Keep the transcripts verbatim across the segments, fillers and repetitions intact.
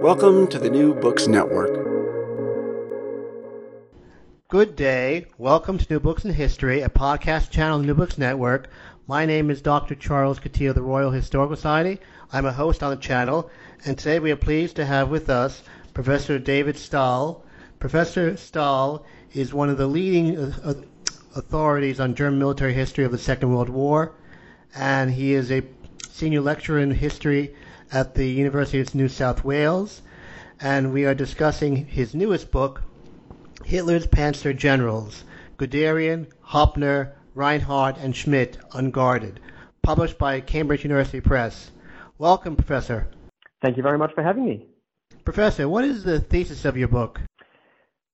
Welcome to the New Books Network. Good day. Welcome to New Books in History, a podcast channel of the New Books Network. My name is Doctor Charles Coutinho of the Royal Historical Society. I'm a host on the channel, and today we are pleased to have with us Professor David Stahel. Professor Stahel is one of the leading authorities on German military history of the Second World War, and he is a senior lecturer in history at the University of New South Wales, and we are discussing his newest book, Hitler's Panzer Generals, Guderian, Hoepner, Reinhardt, and Schmidt, Unguarded, published by Cambridge University Press. Welcome, Professor. Thank you very much for having me. Professor, what is the thesis of your book?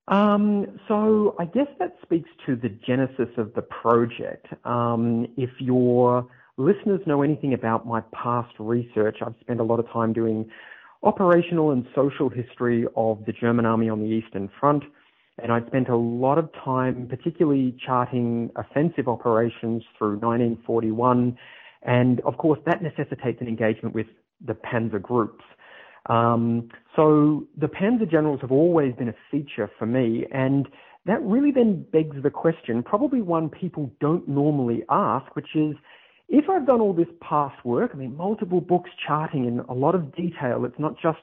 Um, so I guess that speaks to the genesis of the project. Um, if you're listeners know anything about my past research, I've spent a lot of time doing operational and social history of the German army on the Eastern Front, and I'd spent a lot of time particularly charting offensive operations through nineteen forty-one, and of course that necessitates an engagement with the Panzer groups. Um, so the Panzer generals have always been a feature for me, and that really then begs the question, probably one people don't normally ask, which is, if I've done all this past work, I mean, multiple books charting in a lot of detail, it's not just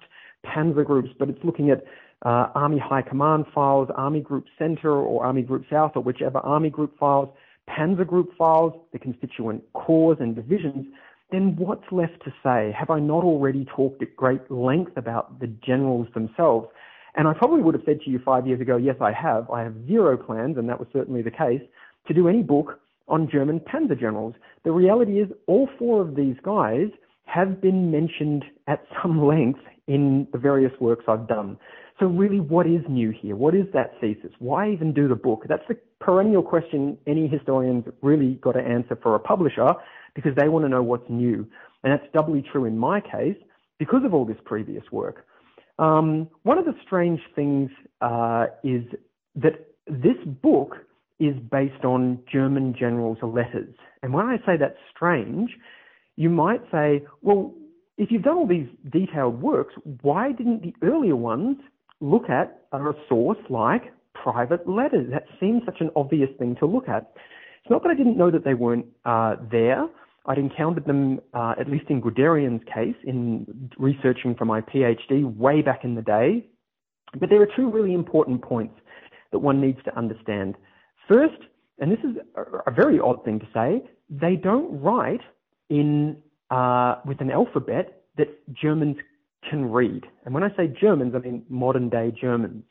Panzer groups, but it's looking at uh, Army High Command files, Army Group Center or Army Group South or whichever Army Group files, Panzer Group files, the constituent corps and divisions, then what's left to say? Have I not already talked at great length about the generals themselves? And I probably would have said to you five years ago, yes, I have. I have zero plans, and that was certainly the case, to do any book on German Panzer generals. The reality is all four of these guys have been mentioned at some length in the various works I've done. So really, what is new here? What is that thesis? Why even do the book? That's the perennial question any historian's really got to answer for a publisher, because they want to know what's new. And that's doubly true in my case because of all this previous work. Um, one of the strange things uh, is that this book is based on German generals' letters. And when I say that's strange, you might say, well, if you've done all these detailed works, why didn't the earlier ones look at a resource like private letters? That seems such an obvious thing to look at. It's not that I didn't know that they weren't uh, there. I'd encountered them, uh, at least in Guderian's case, in researching for my PhD way back in the day. But there are two really important points that one needs to understand. First, and this is a very odd thing to say, they don't write in uh, with an alphabet that Germans can read. And when I say Germans, I mean modern-day Germans.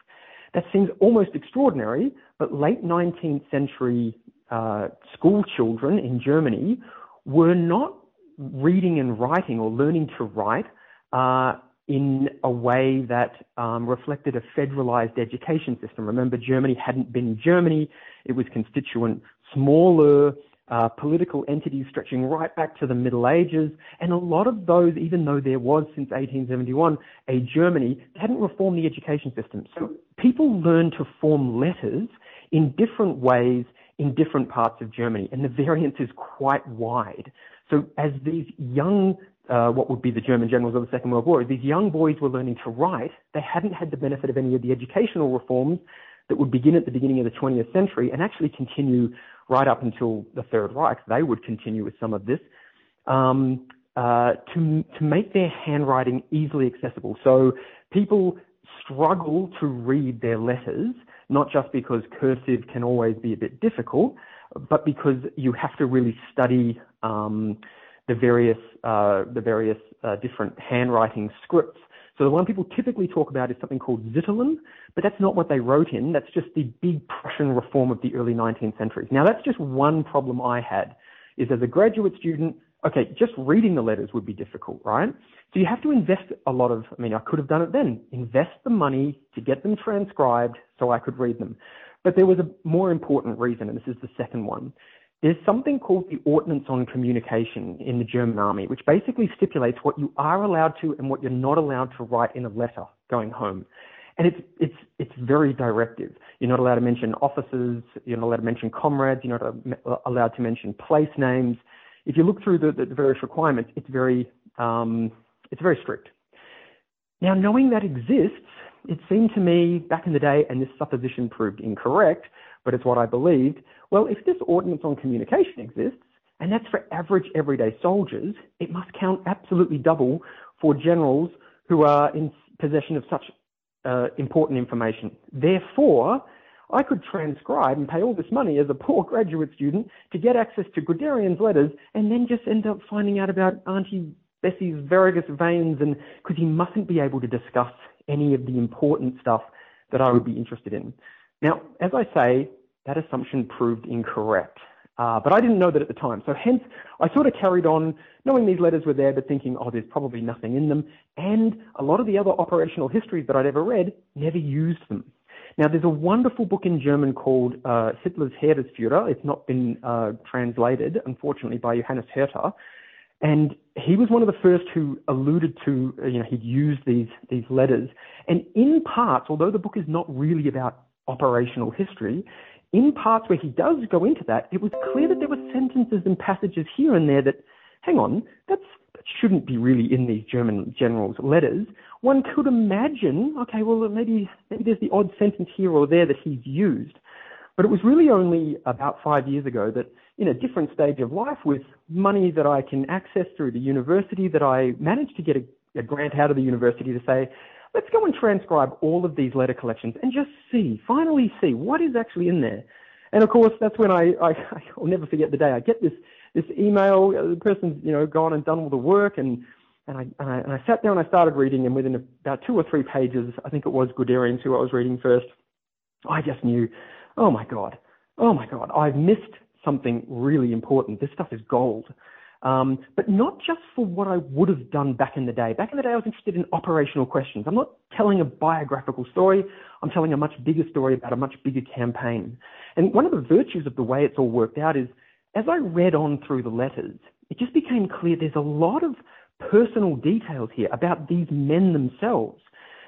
That seems almost extraordinary, but late nineteenth century uh, school children in Germany were not reading and writing or learning to write uh, in a way that um, reflected a federalized education system. Remember, Germany hadn't been Germany. It was constituent, smaller uh, political entities stretching right back to the Middle Ages. And a lot of those, even though there was since eighteen seventy-one a Germany, hadn't reformed the education system. So people learned to form letters in different ways in different parts of Germany, and the variance is quite wide. So as these young Uh, what would be the German generals of the Second World War, these young boys were learning to write. They hadn't had the benefit of any of the educational reforms that would begin at the beginning of the twentieth century and actually continue right up until the Third Reich. They would continue with some of this um, uh, to, to make their handwriting easily accessible. So people struggle to read their letters, not just because cursive can always be a bit difficult, but because you have to really study um the various uh, the various uh, different handwriting scripts. So the one people typically talk about is something called Sütterlin, but that's not what they wrote in. That's just the big Prussian reform of the early nineteenth century. Now, that's just one problem I had, is as a graduate student, okay, just reading the letters would be difficult, right? So you have to invest a lot of, I mean, I could have done it then, invest the money to get them transcribed so I could read them. But there was a more important reason, and this is the second one. There's something called the Ordinance on Communication in the German army, which basically stipulates what you are allowed to and what you're not allowed to write in a letter going home. And it's it's it's very directive. You're not allowed to mention officers. You're not allowed to mention comrades. You're not allowed to mention place names. If you look through the, the various requirements, it's very um, it's very strict. Now, knowing that exists, it seemed to me back in the day, and this supposition proved incorrect, but it's what I believed, well, if this ordinance on communication exists, and that's for average everyday soldiers, it must count absolutely double for generals who are in possession of such uh, important information. Therefore, I could transcribe and pay all this money as a poor graduate student to get access to Guderian's letters and then just end up finding out about Auntie Bessie's varicose veins, and because he mustn't be able to discuss any of the important stuff that I would be interested in. Now, as I say, that assumption proved incorrect. Uh, but I didn't know that at the time. So hence, I sort of carried on knowing these letters were there, but thinking, oh, there's probably nothing in them. And a lot of the other operational histories that I'd ever read never used them. Now, there's a wonderful book in German called uh, Hitler's Heerführer. It's not been uh, translated, unfortunately, by Johannes Hürter. And he was one of the first who alluded to, you know, he'd used these, these letters. And in parts, although the book is not really about operational history, in parts where he does go into that, it was clear that there were sentences and passages here and there that, hang on, that's, that shouldn't be really in these German generals' letters. One could imagine, okay, well, maybe, maybe there's the odd sentence here or there that he's used. But it was really only about five years ago that, in a different stage of life, with money that I can access through the university, that I managed to get a, a grant out of the university to say, let's go and transcribe all of these letter collections and just see, finally see, what is actually in there. And of course, that's when I, I, I'll never forget the day I get this this email, the person's, you know, gone and done all the work, and, and, I, and, I, and I sat down and I started reading, and within about two or three pages, I think it was Guderian's who I was reading first, I just knew, oh my God, oh my God, I've missed something really important. This stuff is gold. Um, but not just for what I would have done back in the day. Back in the day, I was interested in operational questions. I'm not telling a biographical story. I'm telling a much bigger story about a much bigger campaign. And one of the virtues of the way it's all worked out is, as I read on through the letters, it just became clear there's a lot of personal details here about these men themselves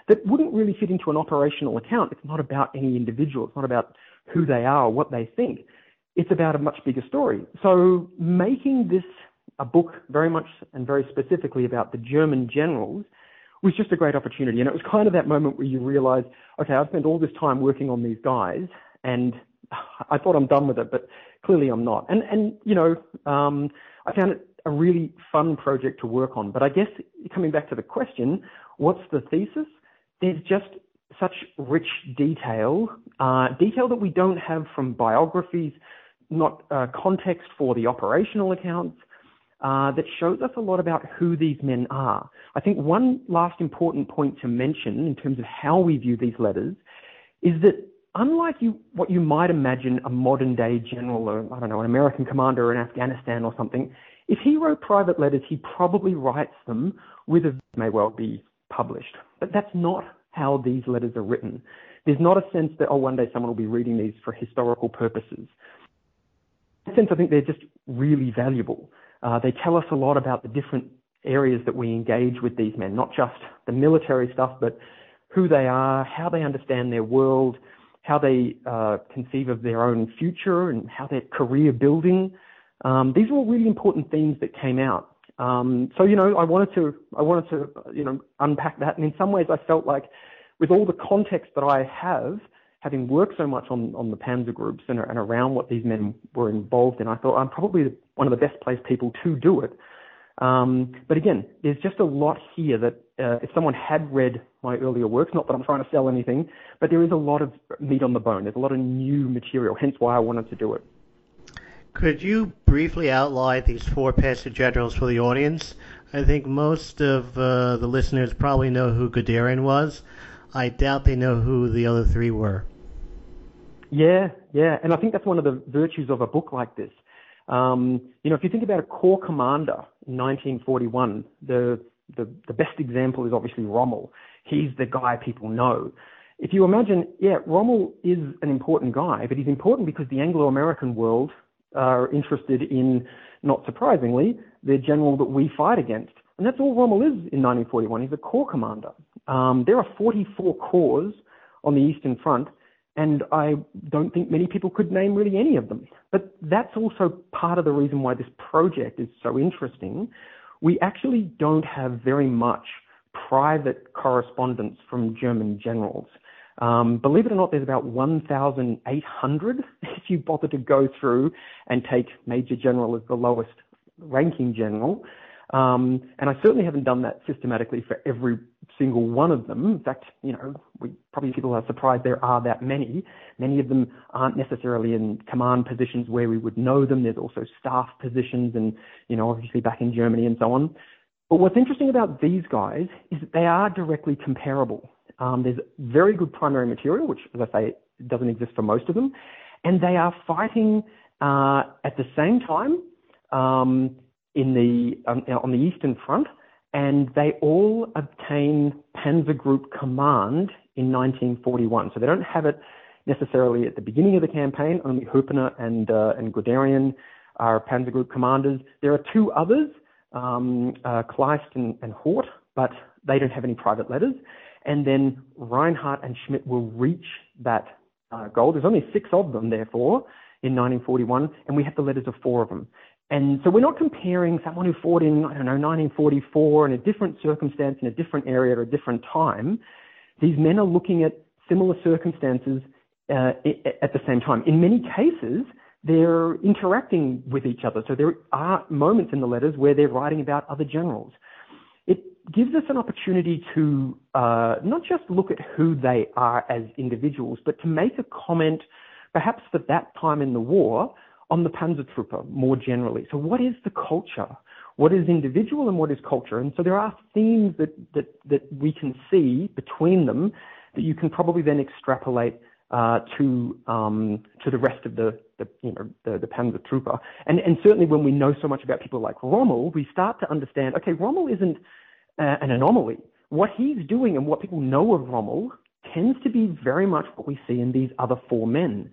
that wouldn't really fit into an operational account. It's not about any individual. It's not about who they are or what they think. It's about a much bigger story. So making this a book very much and very specifically about the German generals was just a great opportunity. And it was kind of that moment where you realize, okay, I've spent all this time working on these guys and I thought I'm done with it, but clearly I'm not. And, and you know, um, I found it a really fun project to work on. But I guess coming back to the question, what's the thesis? There's just such rich detail, uh, detail that we don't have from biographies, not uh, context for the operational accounts, Uh, that shows us a lot about who these men are. I think one last important point to mention in terms of how we view these letters is that unlike you, what you might imagine a modern day general or, I don't know, an American commander in Afghanistan or something, if he wrote private letters, he probably writes them with a view that may well be published. But that's not how these letters are written. There's not a sense that, oh, one day someone will be reading these for historical purposes. In that sense, I think they're just really valuable. Uh, they tell us a lot about the different areas that we engage with these men, not just the military stuff, but who they are, how they understand their world, how they uh, conceive of their own future, and how they're career building. Um, these are all really important themes that came out. Um, so, you know, I wanted to, I wanted to, you know, unpack that. And in some ways, I felt like with all the context that I have, having worked so much on, on the Panzer groups and, and around what these men were involved in, I thought I'm probably one of the best placed people to do it. Um, but again, there's just a lot here that uh, if someone had read my earlier works, not that I'm trying to sell anything, but there is a lot of meat on the bone. There's a lot of new material, hence why I wanted to do it. Could you briefly outline these four Panzer generals for the audience? I think most of uh, the listeners probably know who Guderian was. I doubt they know who the other three were. Yeah, yeah. And I think that's one of the virtues of a book like this. Um, you know, if you think about a corps commander in nineteen forty-one, the, the, the best example is obviously Rommel. He's the guy people know. If you imagine, yeah, Rommel is an important guy, but he's important because the Anglo-American world are interested in, not surprisingly, the general that we fight against. And that's all Rommel is in nineteen forty-one. He's a corps commander. Um, there are forty-four corps on the Eastern Front, and I don't think many people could name really any of them. But that's also part of the reason why this project is so interesting. We actually don't have very much private correspondence from German generals. Um, believe it or not, there's about one thousand eight hundred if you bother to go through and take Major General as the lowest ranking general. Um, and I certainly haven't done that systematically for every single one of them. In fact, you know, we probably people are surprised there are that many. Many of them aren't necessarily in command positions where we would know them. There's also staff positions and, you know, obviously back in Germany and so on. But what's interesting about these guys is that they are directly comparable. Um, there's very good primary material, which, as I say, doesn't exist for most of them. And they are fighting uh, at the same time um, in the um, on the Eastern Front, and they all obtain Panzer Group Command in nineteen forty-one. So they don't have it necessarily at the beginning of the campaign. Only Hoepner and uh, and Guderian are Panzer Group commanders. There are two others, um, uh, Kleist and, and Hort, but they don't have any private letters. And then Reinhardt and Schmidt will reach that uh, goal. There's only six of them, therefore, in nineteen forty-one, and we have the letters of four of them. And so we're not comparing someone who fought in, I don't know, nineteen forty-four in a different circumstance, in a different area at a different time. These men are looking at similar circumstances uh, at the same time. In many cases, they're interacting with each other. So there are moments in the letters where they're writing about other generals. Gives us an opportunity to uh, not just look at who they are as individuals, but to make a comment, perhaps for that time in the war, on the Panzertruppe more generally. So what is the culture? What is individual and what is culture? And so there are themes that, that, that we can see between them that you can probably then extrapolate uh, to um, to the rest of the, the you know the, the Panzertruppe. And, and certainly when we know so much about people like Rommel, we start to understand, okay, Rommel isn't an anomaly. What he's doing and what people know of Rommel tends to be very much what we see in these other four men.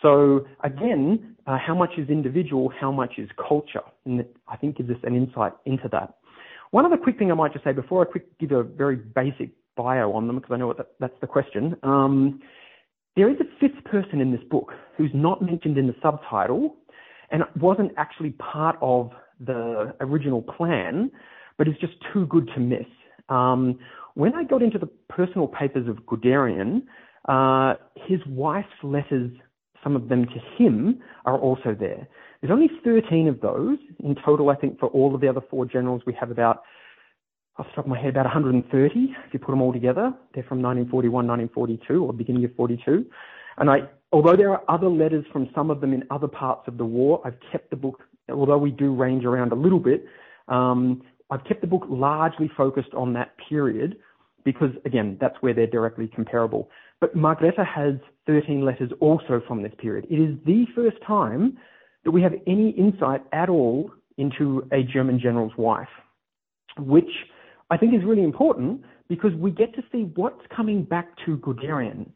So again, uh, how much is individual, how much is culture? And I think gives us an insight into that. One other quick thing I might just say before I quick give a very basic bio on them, because I know what that, that's the question. Um, there is a fifth person in this book who's not mentioned in the subtitle and wasn't actually part of the original plan, but it's just too good to miss. Um, when I got into the personal papers of Guderian, uh, his wife's letters, some of them to him, are also there. There's only thirteen of those in total, I think, for all of the other four generals. We have about, off the top of my head, about one hundred thirty, if you put them all together. They're from nineteen forty-one, nineteen forty-two, or beginning of forty-two. And I, although there are other letters from some of them in other parts of the war, I've kept the book, although we do range around a little bit, um, I've kept the book largely focused on that period because, again, that's where they're directly comparable. But Margarete has thirteen letters also from this period. It is the first time that we have any insight at all into a German general's wife, which I think is really important because we get to see what's coming back to Guderian.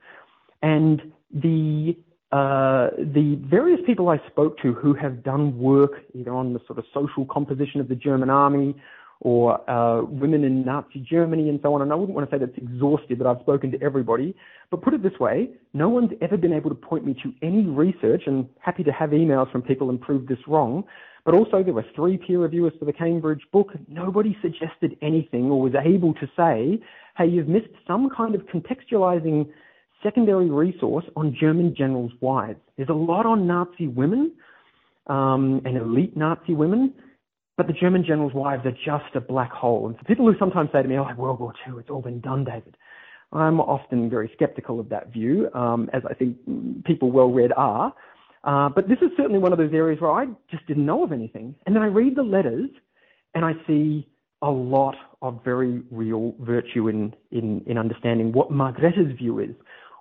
And the Uh, the various people I spoke to who have done work either on the sort of social composition of the German army or uh, women in Nazi Germany and so on, and I wouldn't want to say that's exhaustive, that I've spoken to everybody, but put it this way, no one's ever been able to point me to any research, and happy to have emails from people and prove this wrong, but also there were three peer reviewers for the Cambridge book. Nobody suggested anything or was able to say, hey, you've missed some kind of contextualizing secondary resource on German generals' wives. There's a lot on Nazi women um, and elite Nazi women, but the German generals' wives are just a black hole. And for people who sometimes say to me, oh, World War Two, it's all been done, David, I'm often very skeptical of that view, um, as I think people well-read are. Uh, but this is certainly one of those areas where I just didn't know of anything. And then I read the letters and I see a lot of very real virtue in, in, in understanding what Margarete's view is.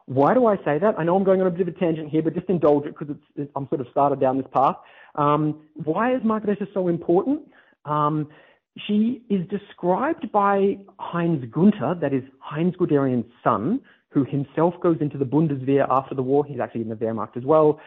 Why do I say that? I know I'm going on a bit of a tangent here, but just indulge it because it's, it, I'm sort of started down this path. Um, why is Margarete so important? Um, she is described by Heinz Gunther, that is Heinz Guderian's son, who himself goes into the Bundeswehr after the war. He's actually in the Wehrmacht as well.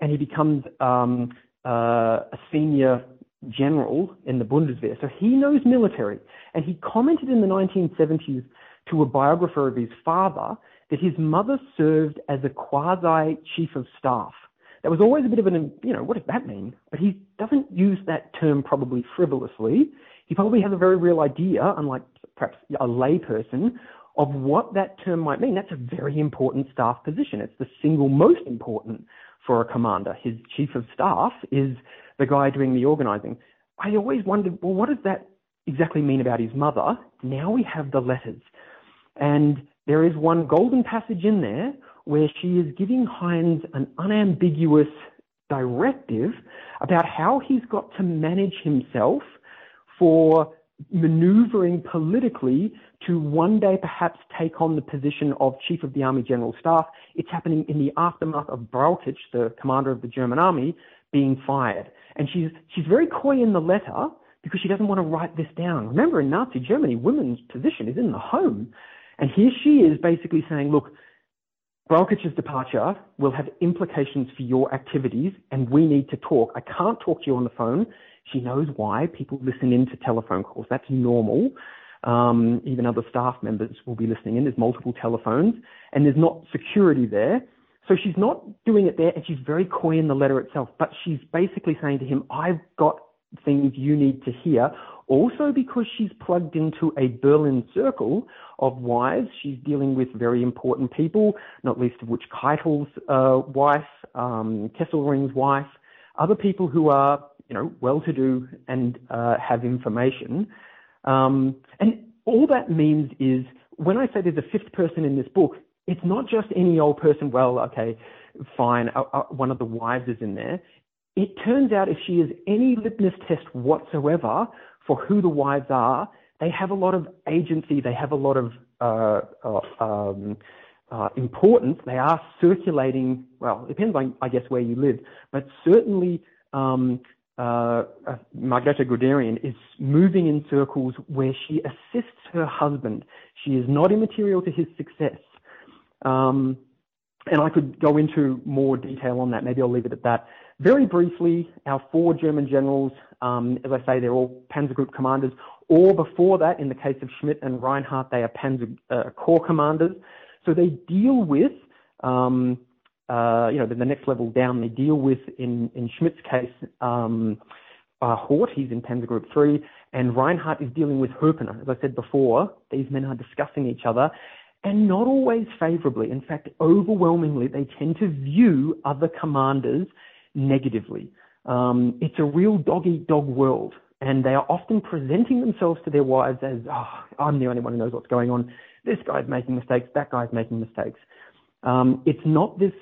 And he becomes um, uh, a senior general in the Bundeswehr. So he knows military. And he commented in the nineteen seventies to a biographer of his father that his mother served as a quasi-chief of staff. That was always a bit of an, you know, what does that mean? But he doesn't use that term probably frivolously. He probably has a very real idea, unlike perhaps a layperson, of what that term might mean. That's a very important staff position. It's the single most important for a commander. His chief of staff is the guy doing the organising. I always wondered, well, what does that exactly mean about his mother? Now we have the letters. And there is one golden passage in there where she is giving Heinz an unambiguous directive about how he's got to manage himself for manoeuvring politically to one day perhaps take on the position of Chief of the Army General Staff. It's happening in the aftermath of Brauchitsch, the commander of the German army, being fired. And she's she's very coy in the letter because she doesn't want to write this down. Remember, in Nazi Germany, women's position is in the home. And here she is basically saying, look, Brauchitz's departure will have implications for your activities and we need to talk. I can't talk to you on the phone. She knows why people listen in to telephone calls. That's normal. Um, even other staff members will be listening in. There's multiple telephones and there's not security there. So she's not doing it there and she's very coy in the letter itself. But she's basically saying to him, I've got things you need to hear. Also because she's plugged into a Berlin circle of wives. She's dealing with very important people, not least of which Keitel's uh, wife, um, Kesselring's wife, other people who are, you know, well-to-do and uh, have information. Um, and all that means is, when I say there's a fifth person in this book, it's not just any old person, well, okay, fine, uh, uh, one of the wives is in there. It turns out if she is any litmus test whatsoever for who the wives are, they have a lot of agency, they have a lot of uh, uh, um, uh, importance. They are circulating, well, it depends on, I guess, where you live, but certainly um, uh, uh, Margarete Guderian is moving in circles where she assists her husband. She is not immaterial to his success. Um, and I could go into more detail on that. Maybe I'll leave it at that. Very briefly, our four German generals, um, as I say, they're all Panzer Group commanders, or before that, in the case of Schmidt and Reinhardt, they are Panzer uh, Corps commanders. So they deal with, um, uh, you know, the, the next level down, they deal with, in, in Schmidt's case, um, uh, Hort, he's in Panzer Group three, and Reinhardt is dealing with Hoepner. As I said before, these men are discussing each other, and not always favorably. In fact, overwhelmingly, they tend to view other commanders negatively. Um, it's a real dog-eat-dog world, and they are often presenting themselves to their wives as, oh, I'm the only one who knows what's going on. This guy's making mistakes, that guy's making mistakes. Um, it's not this,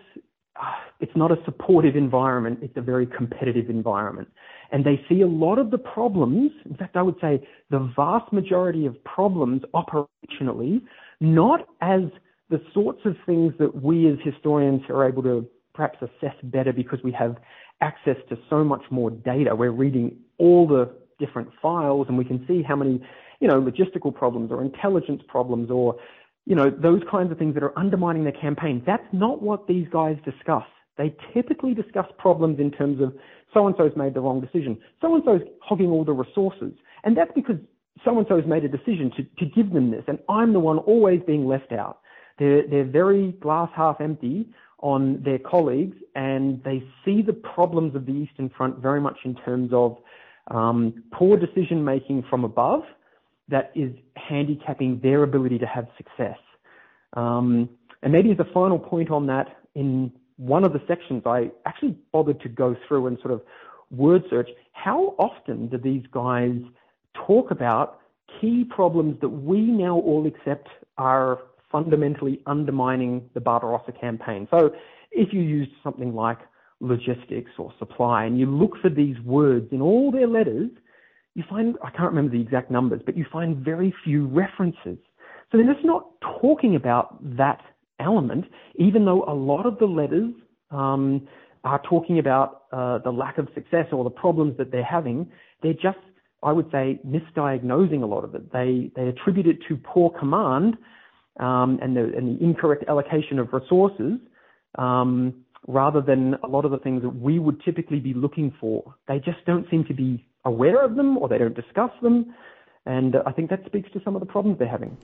uh, it's not a supportive environment, it's a very competitive environment. And they see a lot of the problems, in fact, I would say the vast majority of problems operationally, not as the sorts of things that we as historians are able to perhaps assess better because we have access to so much more data. We're reading all the different files and we can see how many, you know, logistical problems or intelligence problems or, you know, those kinds of things that are undermining their campaign. That's not what these guys discuss. They typically discuss problems in terms of so-and-so's made the wrong decision. So-and-so's hogging all the resources. And that's because so-and-so's made a decision to, to give them this. And I'm the one always being left out. They're, they're very glass half empty on their colleagues, and they see the problems of the Eastern Front very much in terms of um, poor decision-making from above that is handicapping their ability to have success. Um, and maybe as a final point on that, in one of the sections I actually bothered to go through and sort of word search, how often do these guys talk about key problems that we now all accept are fundamentally undermining the Barbarossa campaign? So if you use something like logistics or supply and you look for these words in all their letters, you find, I can't remember the exact numbers, but you find very few references. So they're just not talking about that element, even though a lot of the letters um, are talking about uh, the lack of success or the problems that they're having. They're just, I would say, misdiagnosing a lot of it. They, they attribute it to poor command Um, and, the, and the incorrect allocation of resources, um, rather than a lot of the things that we would typically be looking for. They just don't seem to be aware of them, or they don't discuss them, and I think that speaks to some of the problems they're having.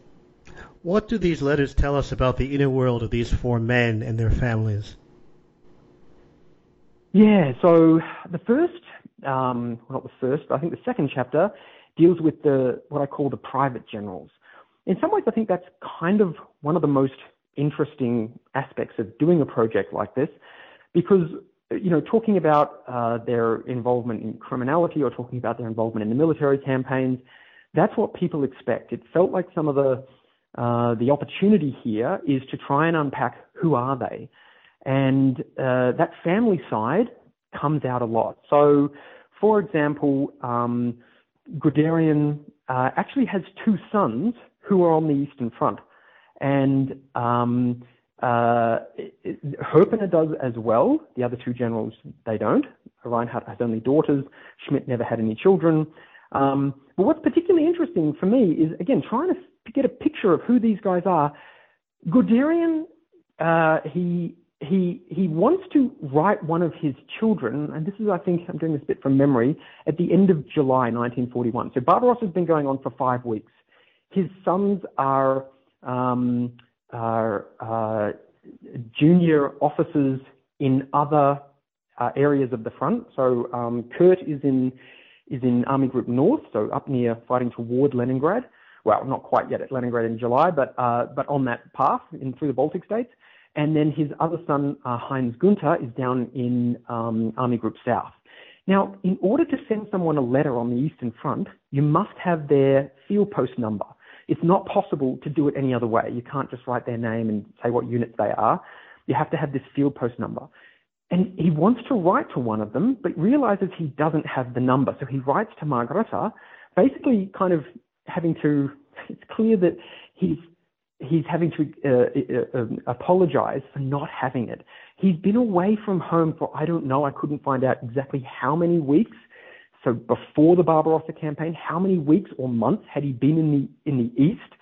What do these letters tell us about the inner world of these four men and their families? Yeah, so the first, um, well, not the first, but I think the second chapter deals with the what I call the private generals. in some ways, I think that's kind of one of the most interesting aspects of doing a project like this, because, you know, talking about uh, their involvement in criminality or talking about their involvement in the military campaigns, that's what people expect. It felt like some of the uh, the opportunity here is to try and unpack who are they, and uh, that family side comes out a lot. So, for example, um, Guderian uh, actually has two sons who are on the Eastern Front, and um, uh, Hoepner does as well. The other two generals, they don't. Reinhardt has only daughters. Schmidt never had any children. Um, but what's particularly interesting for me is, again, trying to get a picture of who these guys are. Guderian, uh, he he he wants to write one of his children, and this is, I think, I'm doing this bit from memory, at the end of July nineteen forty-one. So Barbarossa has been going on for five weeks. His sons are, um, are uh, junior officers in other uh, areas of the front. So um, Kurt is in... is in Army Group North, so up near fighting toward Leningrad. Well, not quite yet at Leningrad in July, but uh, but on that path in through the Baltic states. And then his other son, uh, Heinz Guderian, is down in um, Army Group South. Now, in order to send someone a letter on the Eastern Front, you must have their field post number. It's not possible to do it any other way. You can't just write their name and say what units they are. You have to have this field post number. And he wants to write to one of them, but realizes he doesn't have the number. So he writes to Margarete, basically kind of having to, it's clear that he's he's having to uh, uh, apologize for not having it. He's been away from home for, I don't know, I couldn't find out exactly how many weeks. So before the Barbarossa campaign, how many weeks or months had he been in the in the East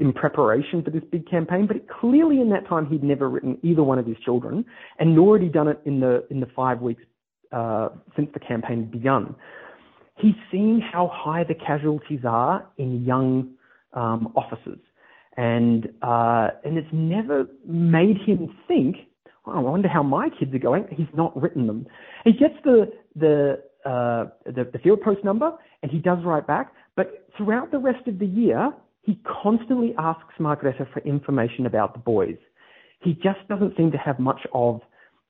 in preparation for this big campaign, but it clearly in that time he'd never written either one of his children, and nor had he done it in the in the five weeks uh, since the campaign had begun. He's seen how high the casualties are in young um, officers, and uh, and it's never made him think, oh, I wonder how my kids are going. He's not written them. He gets the the uh, the, the field post number, and he does write back, but throughout the rest of the year, he constantly asks Margarete for information about the boys. He just doesn't seem to have much of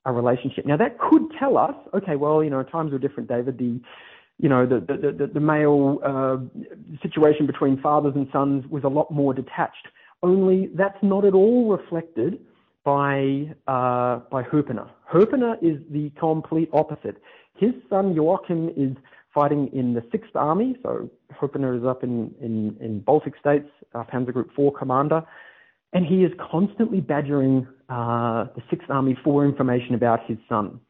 a relationship. Now, that could tell us, okay, well, you know, times were different, David. The, you know, the the the, the male uh, situation between fathers and sons was a lot more detached. Only that's not at all reflected by uh, by Hoepner. Hoepner is the complete opposite. His son Joachim is fighting in the sixth Army, so Hoepner is up in, in, in Baltic states, uh, Panzer Group four commander, and he is constantly badgering uh, the sixth Army for information about his son.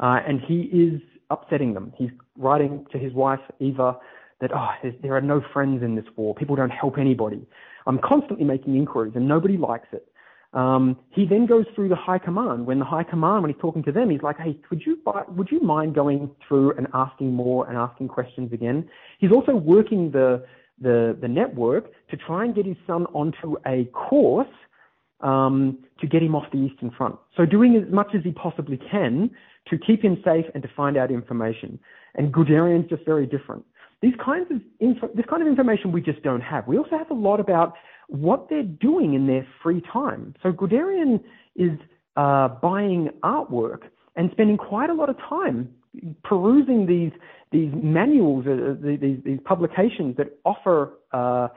Uh, and he is upsetting them. He's writing to his wife, Eva, that, oh, there are no friends in this war. People don't help anybody. I'm constantly making inquiries and nobody likes it. Um, he then goes through the High Command. When the High Command, when he's talking to them, he's like, hey, could you, would you mind going through and asking more and asking questions again? He's also working the, the, the network to try and get his son onto a course, um, to get him off the Eastern Front. So doing as much as he possibly can to keep him safe and to find out information. And Guderian's just very different. These kinds of info, this kind of information we just don't have. We also have a lot about what they're doing in their free time. So Guderian is uh, buying artwork and spending quite a lot of time perusing these these manuals, uh, these, these publications that offer uh,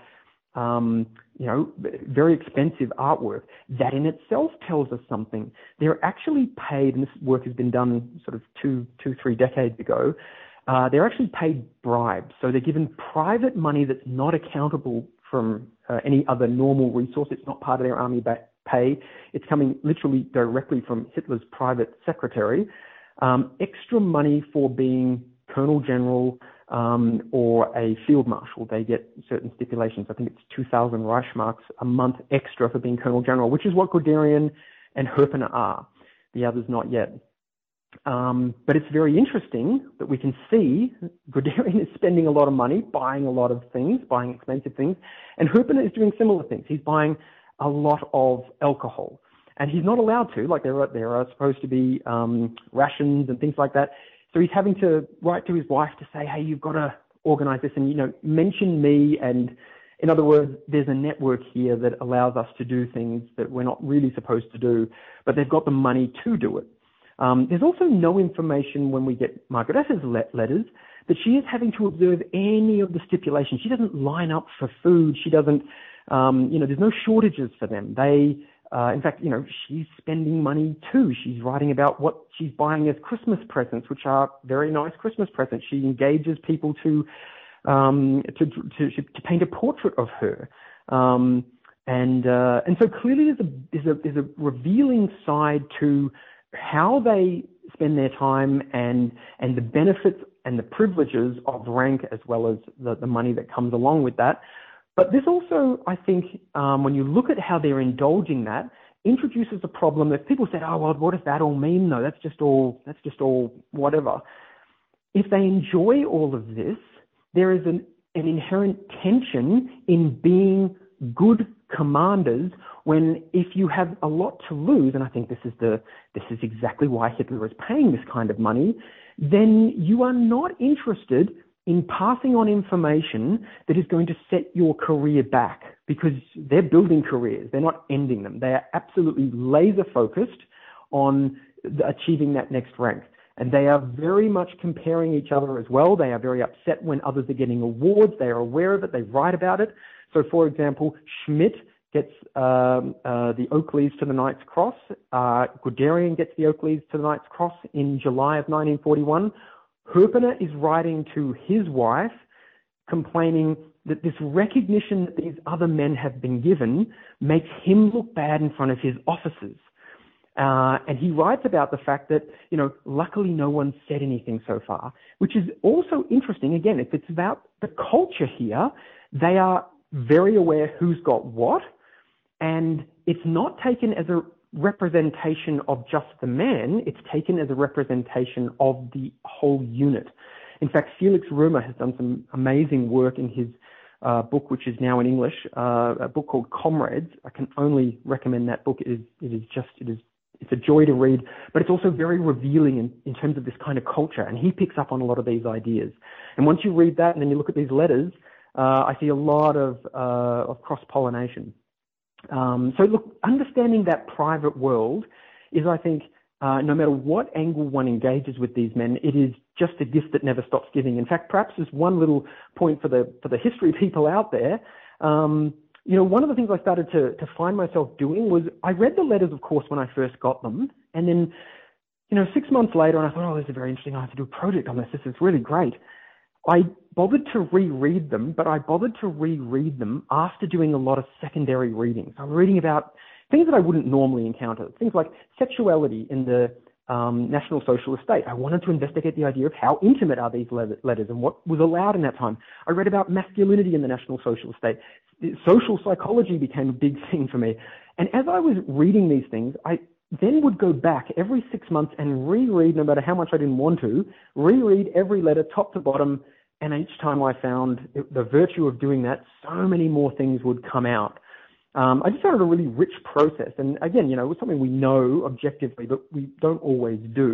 um, you know very expensive artwork. That in itself tells us something. They're actually paid, and this work has been done sort of two, two, three decades ago. Uh, they're actually paid bribes. So they're given private money that's not accountable from uh, any other normal resource. It's not part of their army pay. It's coming literally directly from Hitler's private secretary. Um, extra money for being colonel general um, or a field marshal. They get certain stipulations. I think it's two thousand Reichsmarks a month extra for being colonel general, which is what Guderian and Hoepner are. The others not yet. Um, but it's very interesting that we can see Guderian is spending a lot of money, buying a lot of things, buying expensive things, and Hoepner is doing similar things. He's buying a lot of alcohol, and he's not allowed to. Like there are there are supposed to be um, rations and things like that. So he's having to write to his wife to say, "Hey, you've got to organise this, and you know, mention me and In other words, there's a network here that allows us to do things that we're not really supposed to do, but they've got the money to do it. Um, there's also no information when we get Margarete's letters that she is having to observe any of the stipulations. She doesn't line up for food. She doesn't, um, you know, there's no shortages for them. They, uh, in fact, you know, she's spending money too. She's writing about what she's buying as Christmas presents, which are very nice Christmas presents. She engages people to, um, to, to, to paint a portrait of her. Um, and, uh, and so clearly there's a, there's a, there's a revealing side to how they spend their time and, and the benefits and the privileges of rank as well as the, the money that comes along with that. But this also, I think, um, when you look at how they're indulging that, introduces a problem that people said, oh, well, what does that all mean though? That's just all, that's just all whatever. If they enjoy all of this, there is an, an inherent tension in being good commanders when if you have a lot to lose, and I think this is the, this is exactly why Hitler is paying this kind of money, then you are not interested in passing on information that is going to set your career back, because they're building careers. They're not ending them. They are absolutely laser focused on achieving that next rank. And they are very much comparing each other as well. They are very upset when others are getting awards. They are aware of it. They write about it. So, for example, Schmidt gets um, uh, the Oakleys to the Knight's Cross. Uh, Guderian gets the Oakleys to the Knight's Cross in July of nineteen forty-one. Hoepner is writing to his wife complaining that this recognition that these other men have been given makes him look bad in front of his officers. Uh, and he writes about the fact that, you know, luckily no one said anything so far, which is also interesting. Again, if it's about the culture here, they are very aware who's got what, and it's not taken as a representation of just the man, it's taken as a representation of the whole unit. In fact, Felix Römer has done some amazing work in his Uh, book, which is now in English, uh, a book called Comrades. I can only recommend that book. It is, it is just, it is, it's a joy to read, but it's also very revealing in, in terms of this kind of culture. And he picks up on a lot of these ideas. And once you read that and then you look at these letters, uh, I see a lot of, uh, of cross-pollination. Um, so look, understanding that private world is, I think, Uh, no matter what angle one engages with these men, it is just a gift that never stops giving. In fact, perhaps just one little point for the for the history people out there. Um, you know, one of the things I started to to find myself doing was I read the letters, of course, when I first got them, and then, you know, six months later, and I thought, oh, this is very interesting. I have to do a project on this. This is really great. I bothered to reread them, but I bothered to reread them after doing a lot of secondary readings. I'm reading about things that I wouldn't normally encounter, things like sexuality in the um, National Socialist state. I wanted to investigate the idea of how intimate are these letters and what was allowed in that time. I read about masculinity in the National Socialist state. Social psychology became a big thing for me. And as I was reading these things, I then would go back every six months and reread, no matter how much I didn't want to, reread every letter top to bottom. And each time I found the virtue of doing that, so many more things would come out. Um, I just found it a really rich process. And again, you know, it was something we know objectively, but we don't always do,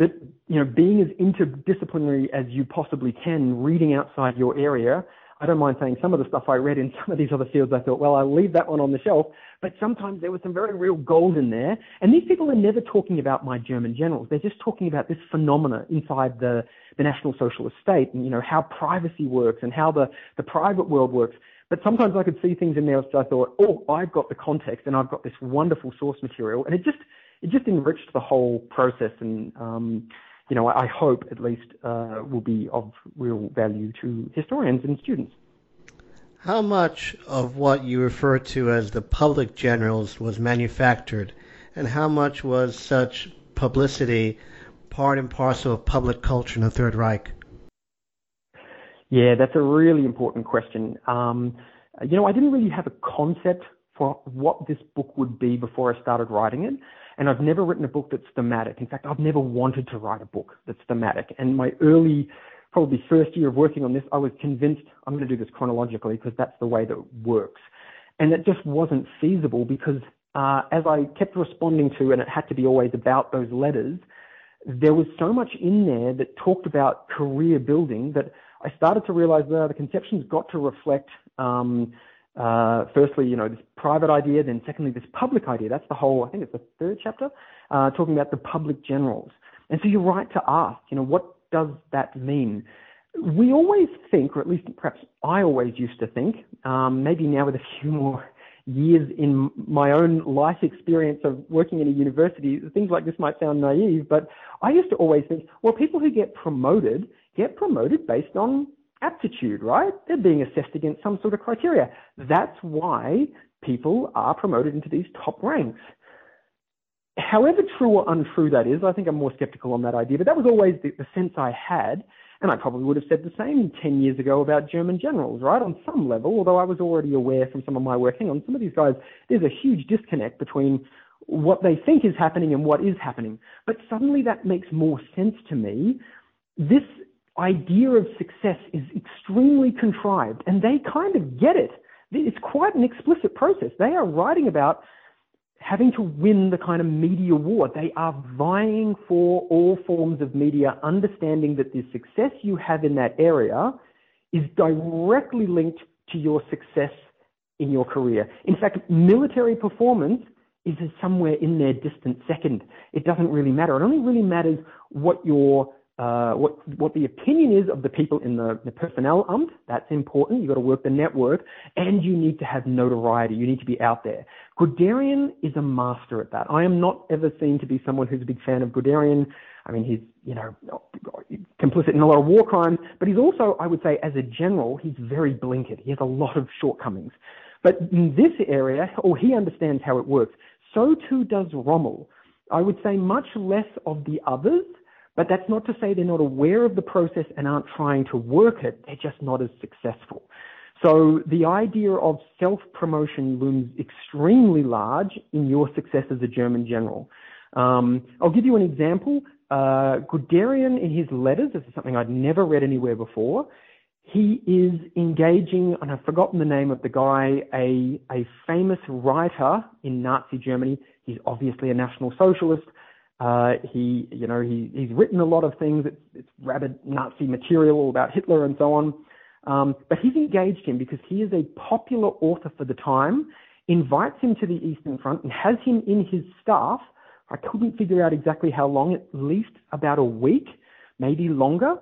that, you know, being as interdisciplinary as you possibly can, reading outside your area. I don't mind saying some of the stuff I read in some of these other fields, I thought, well, I'll leave that one on the shelf. But sometimes there was some very real gold in there. And these people are never talking about my German generals. They're just talking about this phenomena inside the, the National Socialist state and, you know, how privacy works and how the, the private world works. But sometimes I could see things in there which I thought, oh, I've got the context and I've got this wonderful source material. And it just it just enriched the whole process. And, um, you know, I hope at least uh, will be of real value to historians and students. How much of what you refer to as the public generals was manufactured, and how much was such publicity part and parcel of public culture in the Third Reich? Yeah, that's a really important question. Um, you know, I didn't really have a concept for what this book would be before I started writing it, and I've never written a book that's thematic. In fact, I've never wanted to write a book that's thematic. And my early, probably first year of working on this, I was convinced I'm going to do this chronologically because that's the way that it works. And it just wasn't feasible because uh, as I kept responding to, and it had to be always about those letters, there was so much in there that talked about career building that I started to realize that the conceptions got to reflect Um, uh, firstly, you know, this private idea, then secondly, this public idea. That's the whole, I think it's the third chapter, uh, talking about the public generals. And so you're right to ask, you know, what does that mean? We always think, or at least perhaps I always used to think, um, maybe now with a few more years in my own life experience of working in a university, things like this might sound naive, but I used to always think, well, people who get promoted get promoted based on aptitude, right? They're being assessed against some sort of criteria. That's why people are promoted into these top ranks. However true or untrue that is, I think I'm more skeptical on that idea, but that was always the, the sense I had. And I probably would have said the same ten years ago about German generals, right? On some level, although I was already aware from some of my work, hang on, some of these guys, there's a huge disconnect between what they think is happening and what is happening. But suddenly that makes more sense to me. This idea of success is extremely contrived, and they kind of get it. It's quite an explicit process. They are writing about having to win the kind of media war. They are vying for all forms of media, understanding that the success you have in that area is directly linked to your success in your career. In fact, military performance is somewhere in their distant second. It doesn't really matter. It only really matters what your uh, what what the opinion is of the people in the, the Personalamt. That's important. You've got to work the network, and you need to have notoriety. You need to be out there. Guderian is a master at that. I am not ever seen to be someone who's a big fan of Guderian. I mean, he's, you know, complicit in a lot of war crimes, but he's also, I would say, as a general, he's very blinkered. He has a lot of shortcomings. But in this area, oh, he understands how it works. So too does Rommel. I would say much less of the others, but that's not to say they're not aware of the process and aren't trying to work it. They're just not as successful. So the idea of self-promotion looms extremely large in your success as a German general. Um, I'll give you an example. Uh, Guderian, in his letters, this is something I'd never read anywhere before, he is engaging, and I've forgotten the name of the guy, a, a famous writer in Nazi Germany. He's obviously a National Socialist. Uh, he, you know, he, he's written a lot of things. It's, it's rabid Nazi material about Hitler and so on. Um, but he's engaged him because he is a popular author for the time, invites him to the Eastern Front and has him in his staff. I couldn't figure out exactly how long, at least about a week, maybe longer.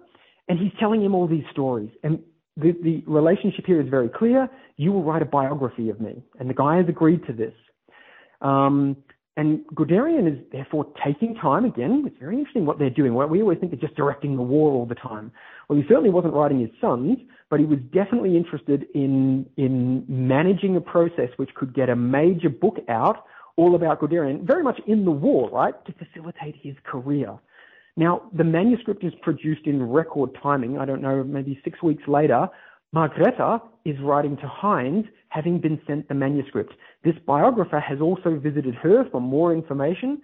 And he's telling him all these stories. And the, the relationship here is very clear. You will write a biography of me. And the guy has agreed to this. Um, and Guderian is therefore taking time again. It's very interesting what they're doing. Well, we always think they're just directing the war all the time. Well, he certainly wasn't writing his sons, but he was definitely interested in in managing a process which could get a major book out all about Guderian, very much in the war, right, to facilitate his career. Now, the manuscript is produced in record timing. I don't know, maybe six weeks later, Margarete is writing to Heinz, having been sent the manuscript. This biographer has also visited her for more information,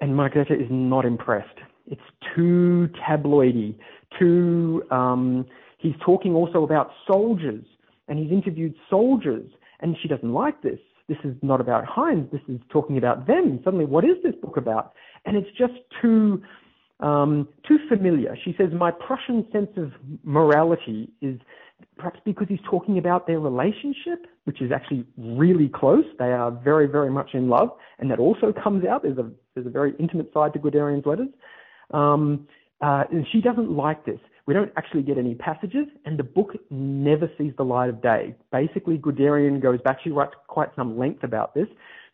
and Margarete is not impressed. It's too tabloidy, too... Um, he's talking also about soldiers, and he's interviewed soldiers, and she doesn't like this. This is not about Heinz. This is talking about them. Suddenly, what is this book about? And it's just too... Um, too familiar. She says, my Prussian sense of morality is perhaps because he's talking about their relationship, which is actually really close. They are very, very much in love. And that also comes out. There's a, there's a very intimate side to Guderian's letters. Um, uh, and she doesn't like this. We don't actually get any passages, and the book never sees the light of day. Basically, Guderian goes back. She writes quite some length about this.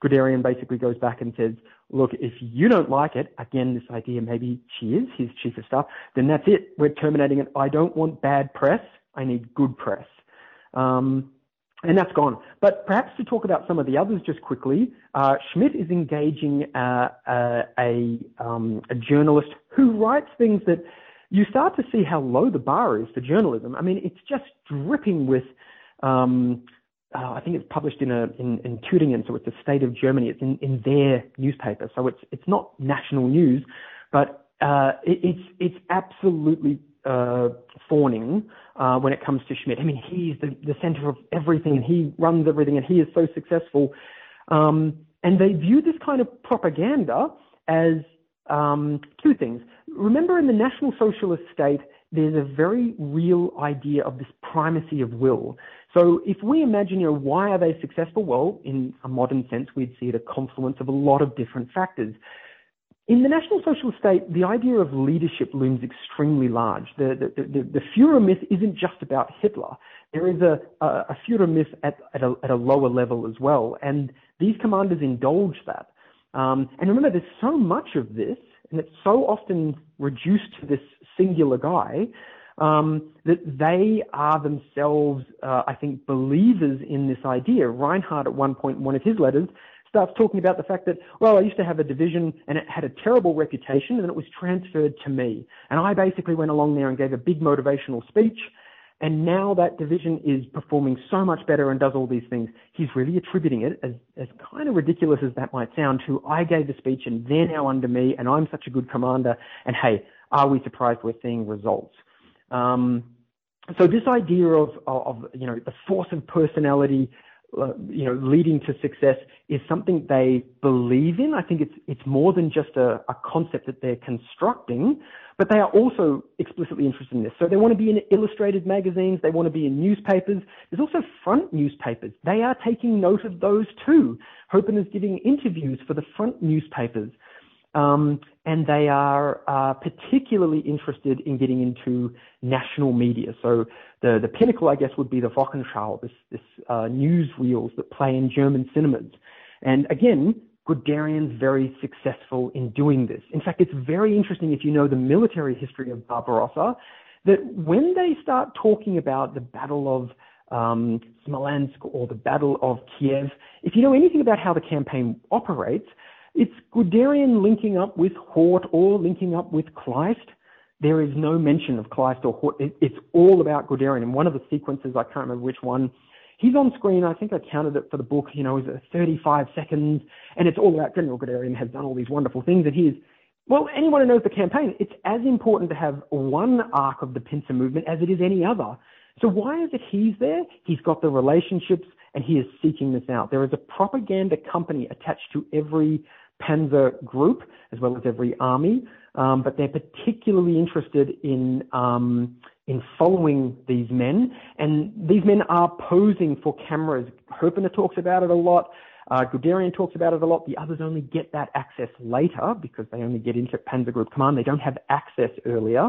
Guderian basically goes back and says, look, if you don't like it, again, this idea, maybe she is his chief of staff, then that's it. We're terminating it. I don't want bad press. I need good press. Um, and that's gone. But perhaps to talk about some of the others just quickly, uh, Schmidt is engaging uh, uh, a, um, a journalist who writes things that you start to see how low the bar is for journalism. I mean, it's just dripping with... Um, Uh, I think it's published in a in, in Thüringen, so it's the state of Germany. It's in, in their newspaper, so it's it's not national news, but uh, it, it's it's absolutely uh, fawning uh, when it comes to Schmidt. I mean, he's the, the center of everything, and he runs everything, and he is so successful. Um, and they view this kind of propaganda as um, two things. Remember, in the National Socialist state, there's a very real idea of this primacy of will. So if we imagine, you know, why are they successful? Well, in a modern sense, we'd see it a confluence of a lot of different factors. In the National Socialist state, the idea of leadership looms extremely large. The, the, the, the Führer myth isn't just about Hitler. There is a, a, a Führer myth at, at, a, at a lower level as well, and these commanders indulge that. Um, and remember, there's so much of this, and it's so often reduced to this singular guy, um, that they are themselves, uh, I think, believers in this idea. Reinhardt, at one point in one of his letters, starts talking about the fact that, well, I used to have a division and it had a terrible reputation and it was transferred to me. And I basically went along there and gave a big motivational speech. And now that division is performing so much better and does all these things. He's really attributing it, as, as kind of ridiculous as that might sound, to I gave the speech and they're now under me and I'm such a good commander. And hey, are we surprised we're seeing results? Um, so this idea of, of, you know, the force of personality, Uh, you know, leading to success is something they believe in. I think it's it's more than just a, a concept that they're constructing, but they are also explicitly interested in this. So they want to be in illustrated magazines. They want to be in newspapers. There's also front newspapers. They are taking note of those too. Hoepner is giving interviews for the front newspapers. Um, and they are uh, particularly interested in getting into national media. So the, the pinnacle, I guess, would be the Wochenschau, this, this uh, newsreels that play in German cinemas. And again, Guderian's very successful in doing this. In fact, it's very interesting if you know the military history of Barbarossa, that when they start talking about the Battle of um, Smolensk or the Battle of Kiev, if you know anything about how the campaign operates, it's Guderian linking up with Hort or linking up with Kleist. There is no mention of Kleist or Hort. It, it's all about Guderian. And one of the sequences, I can't remember which one, he's on screen. I think I counted it for the book, you know, is thirty-five seconds. And it's all about General Guderian has done all these wonderful things. And he is, well, anyone who knows the campaign, it's as important to have one arc of the pincer movement as it is any other. So why is it he's there? He's got the relationships and he is seeking this out. There is a propaganda company attached to every Panzer Group, as well as every army, um, but they're particularly interested in um, in following these men, and these men are posing for cameras. Hoepner talks about it a lot, uh, Guderian talks about it a lot, the others only get that access later, because they only get into Panzer Group Command, they don't have access earlier.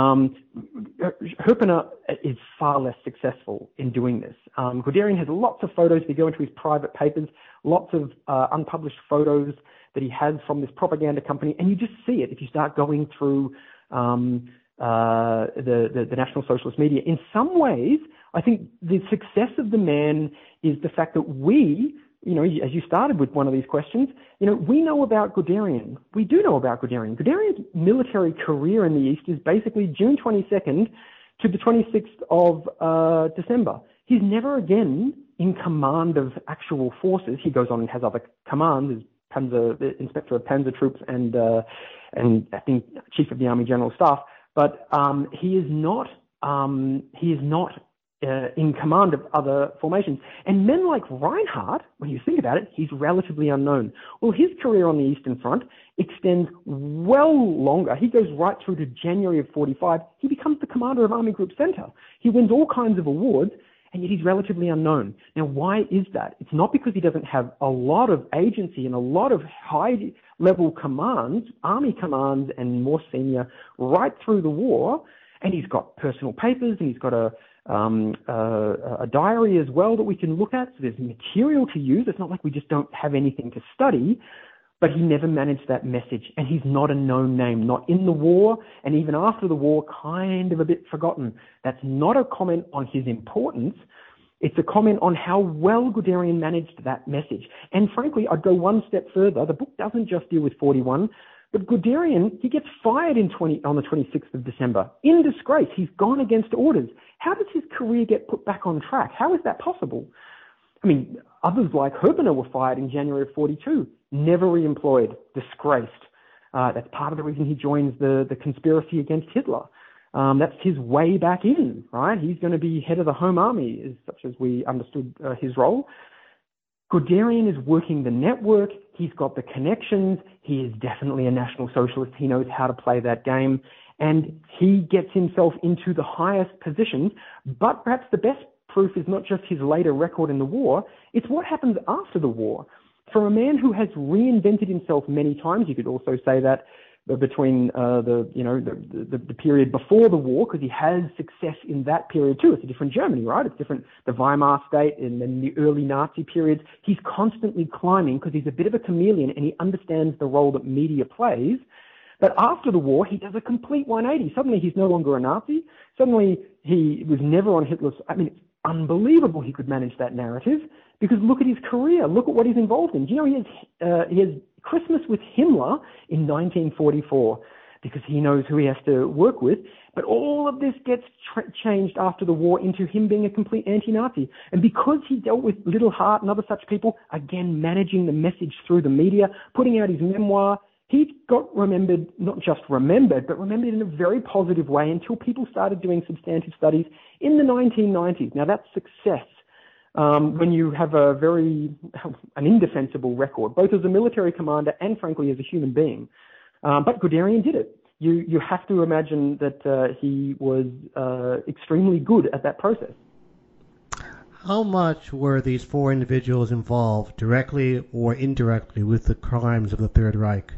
Um, Hoepner is far less successful in doing this. Um, Guderian has lots of photos that go into his private papers, lots of uh, unpublished photos that he has from this propaganda company, and you just see it if you start going through um, uh, the, the, the National Socialist media. In some ways, I think the success of the man is the fact that we, you know, as you started with one of these questions, you know, we know about Guderian. We do know about Guderian. Guderian's military career in the East is basically June twenty-second to the twenty-sixth of uh, December. He's never again in command of actual forces. He goes on and has other commands, as Panzer, Inspector of Panzer Troops and, uh, and I think Chief of the Army General Staff. But um, he is not, um, he is not Uh, in command of other formations. And men like Reinhardt, when you think about it, he's relatively unknown. Well, his career on the Eastern Front extends well longer. He goes right through to January of forty-five. He becomes the commander of Army Group Center. He wins all kinds of awards, and yet he's relatively unknown. Now, why is that? It's not because he doesn't have a lot of agency and a lot of high-level commands, army commands and more senior, right through the war. And he's got personal papers and he's got a Um, uh, a diary as well that we can look at. So there's material to use. It's not like we just don't have anything to study, but he never managed that message. And he's not a known name, not in the war. And even after the war, kind of a bit forgotten. That's not a comment on his importance. It's a comment on how well Guderian managed that message. And frankly, I'd go one step further. The book doesn't just deal with forty-one, but Guderian, he gets fired in twenty, on the twenty-sixth of December. In disgrace, he's gone against orders. How does his career get put back on track? How is that possible? I mean, others like Hoepner were fired in January of forty-two, never re-employed, disgraced. Uh, that's part of the reason he joins the, the conspiracy against Hitler. Um, that's his way back in, right? He's going to be head of the Home Army, as such as we understood uh, his role. Guderian is working the network. He's got the connections. He is definitely a National Socialist. He knows how to play that game. And he gets himself into the highest positions. But perhaps the best proof is not just his later record in the war, it's what happens after the war. For a man who has reinvented himself many times, you could also say that between uh, the you know the, the, the period before the war, because he has success in that period too. It's a different Germany, right? It's different, the Weimar state and then the early Nazi periods. He's constantly climbing because he's a bit of a chameleon and he understands the role that media plays. But after the war, he does a complete one eighty. Suddenly he's no longer a Nazi. Suddenly he was never on Hitler's... I mean, it's unbelievable he could manage that narrative, because look at his career. Look at what he's involved in. Do you know he has, uh, he has Christmas with Himmler in nineteen forty-four because he knows who he has to work with. But all of this gets tra- changed after the war into him being a complete anti-Nazi. And because he dealt with Little Hart and other such people, again, managing the message through the media, putting out his memoir, he got remembered, not just remembered, but remembered in a very positive way until people started doing substantive studies in the nineteen nineties. Now, that's success um, when you have a very, an indefensible record, both as a military commander and, frankly, as a human being. Um, but Guderian did it. You, you have to imagine that uh, he was uh, extremely good at that process. How much were these four individuals involved, directly or indirectly, with the crimes of the Third Reich?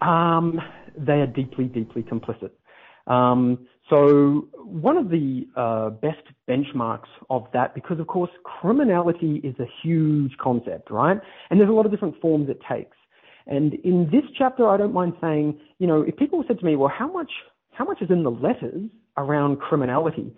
Um, they are deeply, deeply complicit. Um, so one of the uh, best benchmarks of that, because of course criminality is a huge concept, right? And there's a lot of different forms it takes. And in this chapter, I don't mind saying, you know, if people said to me, well, how much, how much is in the letters around criminality?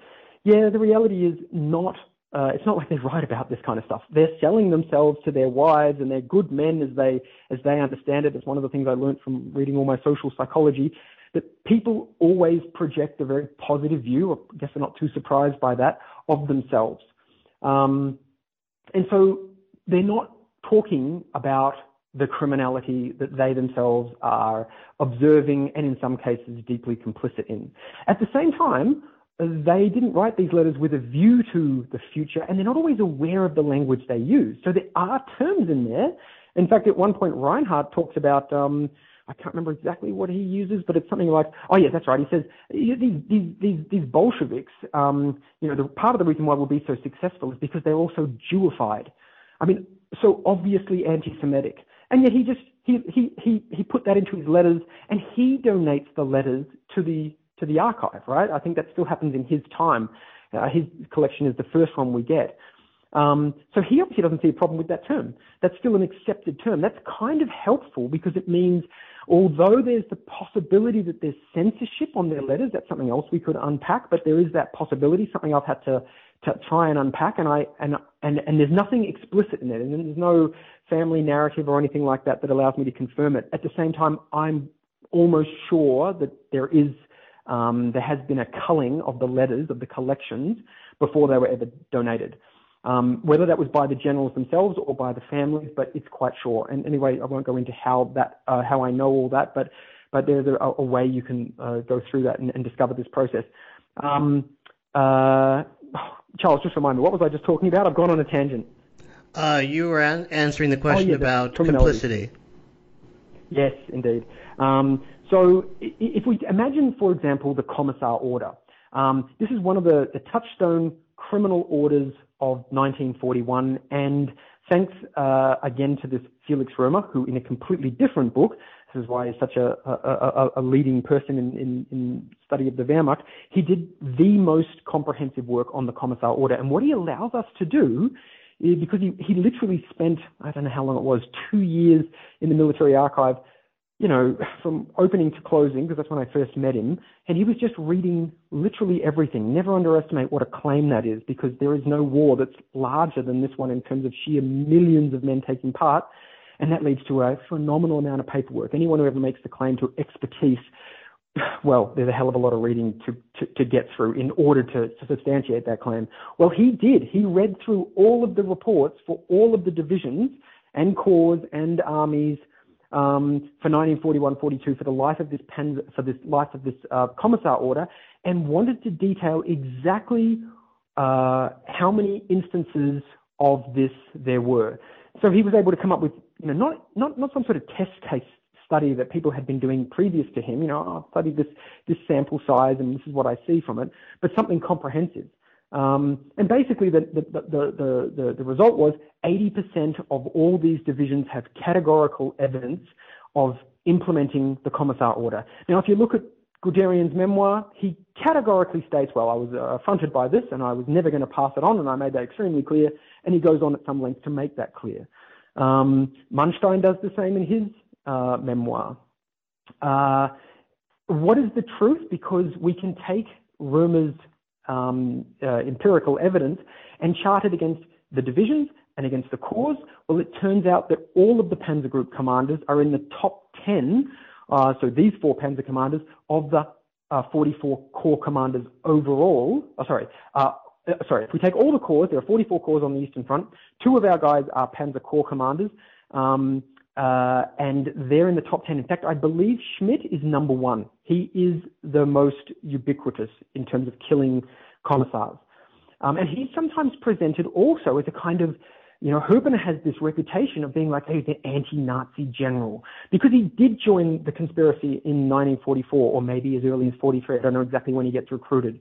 Yeah, the reality is not. Uh, it's not like they write about this kind of stuff. They're selling themselves to their wives, and they're good men as they as they understand it. It's one of the things I learned from reading all my social psychology, that people always project a very positive view, I guess they're not too surprised by that, of themselves. Um, and so they're not talking about the criminality that they themselves are observing and in some cases deeply complicit in. At the same time, they didn't write these letters with a view to the future, and they're not always aware of the language they use. So there are terms in there. In fact, at one point, Reinhardt talks about, um, I can't remember exactly what he uses, but it's something like, oh, yeah, that's right. He says, these, these, these, these Bolsheviks, um, you know, the, part of the reason why we'll be so successful is because they're also Jewified. I mean, so obviously anti-Semitic. And yet he just, he, he, he, he put that into his letters, and he donates the letters to the to the archive, right? I think that still happens in his time. Uh, his collection is the first one we get. Um, so he obviously doesn't see a problem with that term. That's still an accepted term. That's kind of helpful because it means, although there's the possibility that there's censorship on their letters, that's something else we could unpack, but there is that possibility, something I've had to, to try and unpack, and, I, and, and, and there's nothing explicit in it, and there's no family narrative or anything like that that allows me to confirm it. At the same time, I'm almost sure that there is Um, there has been a culling of the letters of the collections before they were ever donated, um, whether that was by the generals themselves or by the families, but it's quite sure. And anyway, I won't go into how that, uh, how I know all that, but but there's a, a way you can uh, go through that and, and discover this process. Um, uh, Charles, just remind me, what was I just talking about? I've gone on a tangent. Uh, you were an- answering the question oh, yeah, about complicity. Yes, indeed. Um, So if we imagine, for example, the Commissar Order, um, this is one of the, the touchstone criminal orders of nineteen forty-one. And thanks uh, again to this Felix Römer, who in a completely different book, this is why he's such a, a, a, a leading person in, in, in study of the Wehrmacht, he did the most comprehensive work on the Commissar Order. And what he allows us to do, because he, he literally spent, I don't know how long it was, two years in the military archive, you know, from opening to closing, because that's when I first met him, and he was just reading literally everything. Never underestimate what a claim that is, because there is no war that's larger than this one in terms of sheer millions of men taking part, and that leads to a phenomenal amount of paperwork. Anyone who ever makes the claim to expertise, well, there's a hell of a lot of reading to, to, to get through in order to, to substantiate that claim. Well, he did. He read through all of the reports for all of the divisions and corps and armies, Um, for nineteen forty-one forty-two, for the life of this Panzer, for this life of this uh, Commissar Order, and wanted to detail exactly uh, how many instances of this there were. So he was able to come up with, you know, not not not some sort of test case study that people had been doing previous to him. You know, oh, I've studied this this sample size, and this is what I see from it, but something comprehensive. Um, and basically, the the, the, the, the result was eighty percent of all these divisions have categorical evidence of implementing the Commissar Order. Now, if you look at Guderian's memoir, he categorically states, well, I was uh, affronted by this and I was never going to pass it on, and I made that extremely clear, and he goes on at some length to make that clear. Um, Manstein does the same in his uh, memoir. Uh, what is the truth? Because we can take Römer's um, uh, empirical evidence and chart it against the divisions and against the corps. Well, it turns out that all of the Panzer Group commanders are in the top ten, uh, so these four Panzer commanders, of the uh, forty-four corps commanders overall. Oh, sorry, uh, sorry, if we take all the corps, there are forty-four corps on the Eastern Front. Two of our guys are Panzer Corps commanders, um, uh, and they're in the top ten. In fact, I believe Schmidt is number one. He is the most ubiquitous in terms of killing commissars. Um, and he's sometimes presented also as a kind of, you know, Hoepner has this reputation of being like, hey, the anti-Nazi general, because he did join the conspiracy in nineteen forty-four, or maybe as early as forty-three. I don't know exactly when he gets recruited.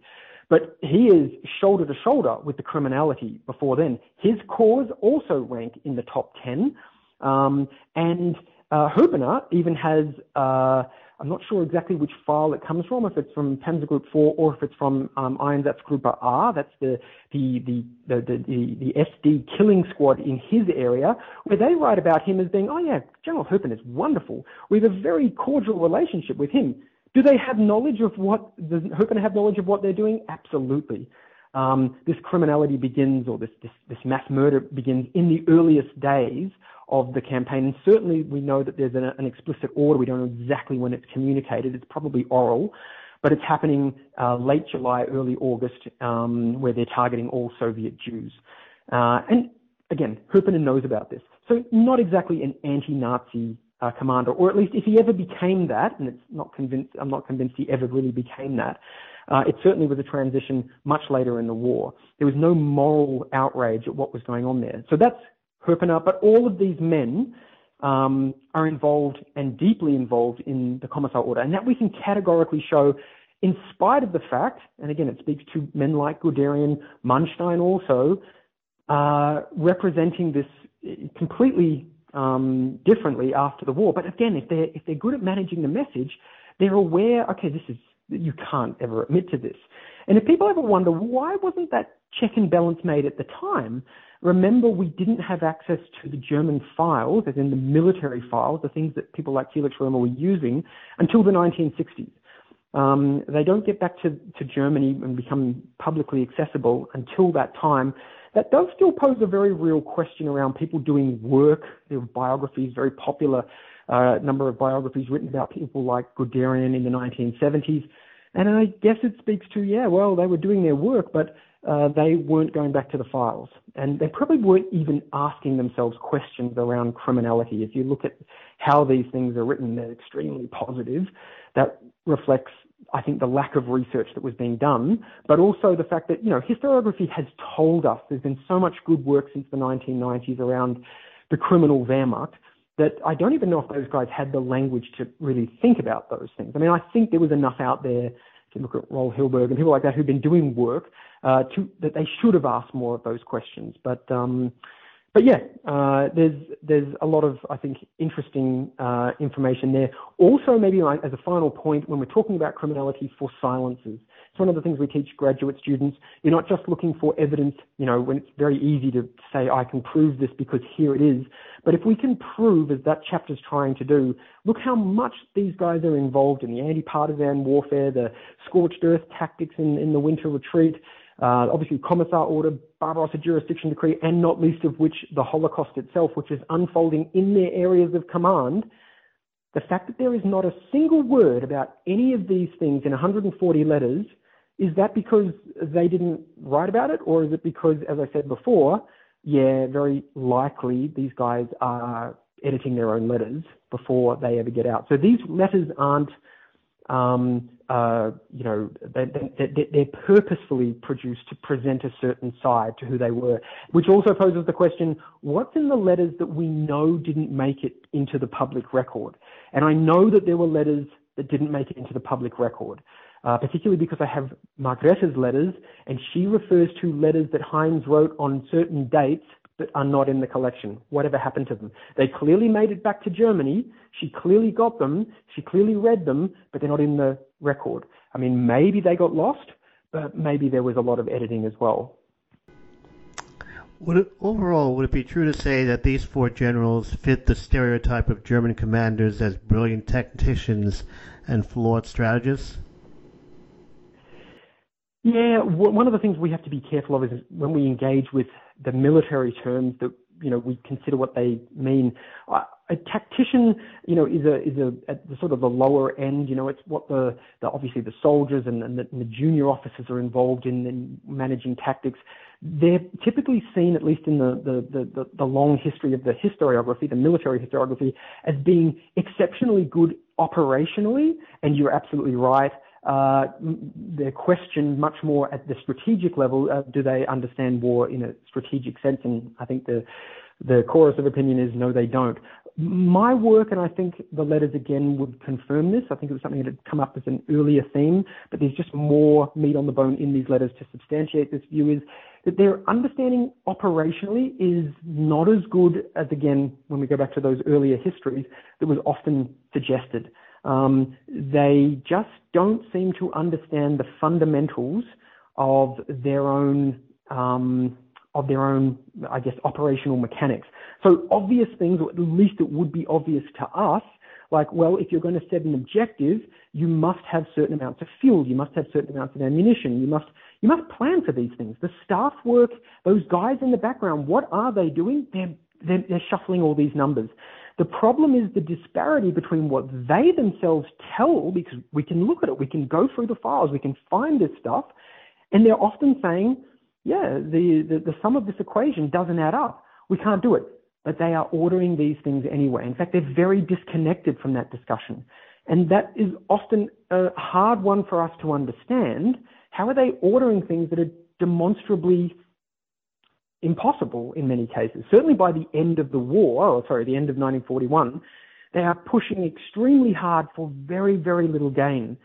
But he is shoulder to shoulder with the criminality before then. His corps also rank in the top ten. Um, and uh, Hoepner even has, uh, I'm not sure exactly which file it comes from, if it's from Panzer Group four or if it's from um, Einsatzgruppe A, that's the the, the, the, the, the, the S D killing squad in his area, where they write about him as being, oh yeah, General Hoepner is wonderful. We have a very cordial relationship with him. Do they have knowledge of what, does Hoepner have knowledge of what they're doing? Absolutely. Um, this criminality begins, or this, this, this mass murder begins in the earliest days of the campaign. And certainly we know that there's an, an explicit order. We don't know exactly when it's communicated. It's probably oral, but it's happening uh, late July, early August, um, where they're targeting all Soviet Jews. Uh, and again, Hoepner knows about this. So not exactly an anti-Nazi Uh, commander, or at least if he ever became that, and it's not convinced, I'm not convinced he ever really became that. Uh, it certainly was a transition much later in the war. There was no moral outrage at what was going on there. So that's Hoepner, but all of these men um, are involved and deeply involved in the Commissar Order, and that we can categorically show, in spite of the fact, and again, it speaks to men like Guderian, Manstein also, uh, representing this completely Um, differently after the war. But again, if they're, if they're good at managing the message, they're aware, okay, this is, you can't ever admit to this. And if people ever wonder, why wasn't that check and balance made at the time? Remember, we didn't have access to the German files, as in the military files, the things that people like Felix Römer were using, until the nineteen sixties. Um, they don't get back to, to Germany and become publicly accessible until that time. That does still pose a very real question around people doing work. There were biographies, very popular uh, number of biographies written about people like Guderian in the nineteen seventies. And I guess it speaks to, yeah, well, they were doing their work, but uh, they weren't going back to the files. And they probably weren't even asking themselves questions around criminality. If you look at how these things are written, they're extremely positive. That reflects, I think, the lack of research that was being done, but also the fact that, you know, historiography has told us there's been so much good work since the nineteen nineties around the criminal Wehrmacht that I don't even know if those guys had the language to really think about those things. I mean, I think there was enough out there, to look at Roll Hilberg and people like that who've been doing work, uh, to, that they should have asked more of those questions. But, um, But yeah, uh, there's there's a lot of, I think, interesting uh, information there. Also, maybe like as a final point, when we're talking about criminality, for silences, it's one of the things we teach graduate students. You're not just looking for evidence, you know, when it's very easy to say, I can prove this because here it is. But if we can prove, as that chapter's trying to do, look how much these guys are involved in the anti-partisan warfare, the scorched earth tactics in, in the winter retreat, Uh, obviously, Commissar Order, Barbarossa Jurisdiction Decree, and not least of which the Holocaust itself, which is unfolding in their areas of command. The fact that there is not a single word about any of these things in one hundred forty letters, is that because they didn't write about it? Or is it because, as I said before, yeah, very likely these guys are editing their own letters before they ever get out. So these letters aren't... Um, uh, you know, they, they, they're purposefully produced to present a certain side to who they were, which also poses the question, what's in the letters that we know didn't make it into the public record? And I know that there were letters that didn't make it into the public record. uh, particularly because I have Margarete's letters, and she refers to letters that Heinz wrote on certain dates that are not in the collection. Whatever happened to them? They clearly made it back to Germany. She clearly got them. She clearly read them, but they're not in the record. I mean, maybe they got lost, but maybe there was a lot of editing as well. Would it, overall, would it be true to say that these four generals fit the stereotype of German commanders as brilliant tacticians and flawed strategists? Yeah, w- one of the things we have to be careful of is when we engage with the military terms that, you know, we consider what they mean. Uh, a tactician, you know, is a is a at the sort of the lower end. You know, it's what the, the obviously the soldiers and, and, the, and the junior officers are involved in, in managing tactics. They're typically seen, at least in the, the, the, the long history of the historiography, the military historiography, as being exceptionally good operationally, and you're absolutely right. Uh, they're questioned much more at the strategic level. Uh, do they understand war in a strategic sense? And I think the, the chorus of opinion is no, they don't. My work, and I think the letters again would confirm this, I think it was something that had come up as an earlier theme, but there's just more meat on the bone in these letters to substantiate this view, is that their understanding operationally is not as good as, again, when we go back to those earlier histories, that was often suggested. Um, they just don't seem to understand the fundamentals of their own, um, of their own, I guess, operational mechanics. So obvious things, or at least it would be obvious to us, like, well, if you're going to set an objective, you must have certain amounts of fuel, you must have certain amounts of ammunition, you must you must plan for these things. The staff work, those guys in the background, what are they doing? They're, they're, they're shuffling all these numbers. The problem is the disparity between what they themselves tell, because we can look at it, we can go through the files, we can find this stuff, and they're often saying, yeah, the, the, the sum of this equation doesn't add up. We can't do it. But they are ordering these things anyway. In fact, they're very disconnected from that discussion. And that is often a hard one for us to understand. How are they ordering things that are demonstrably impossible in many cases? Certainly by the end of the war, or sorry, the end of nineteen forty-one, they are pushing extremely hard for very, very little gain.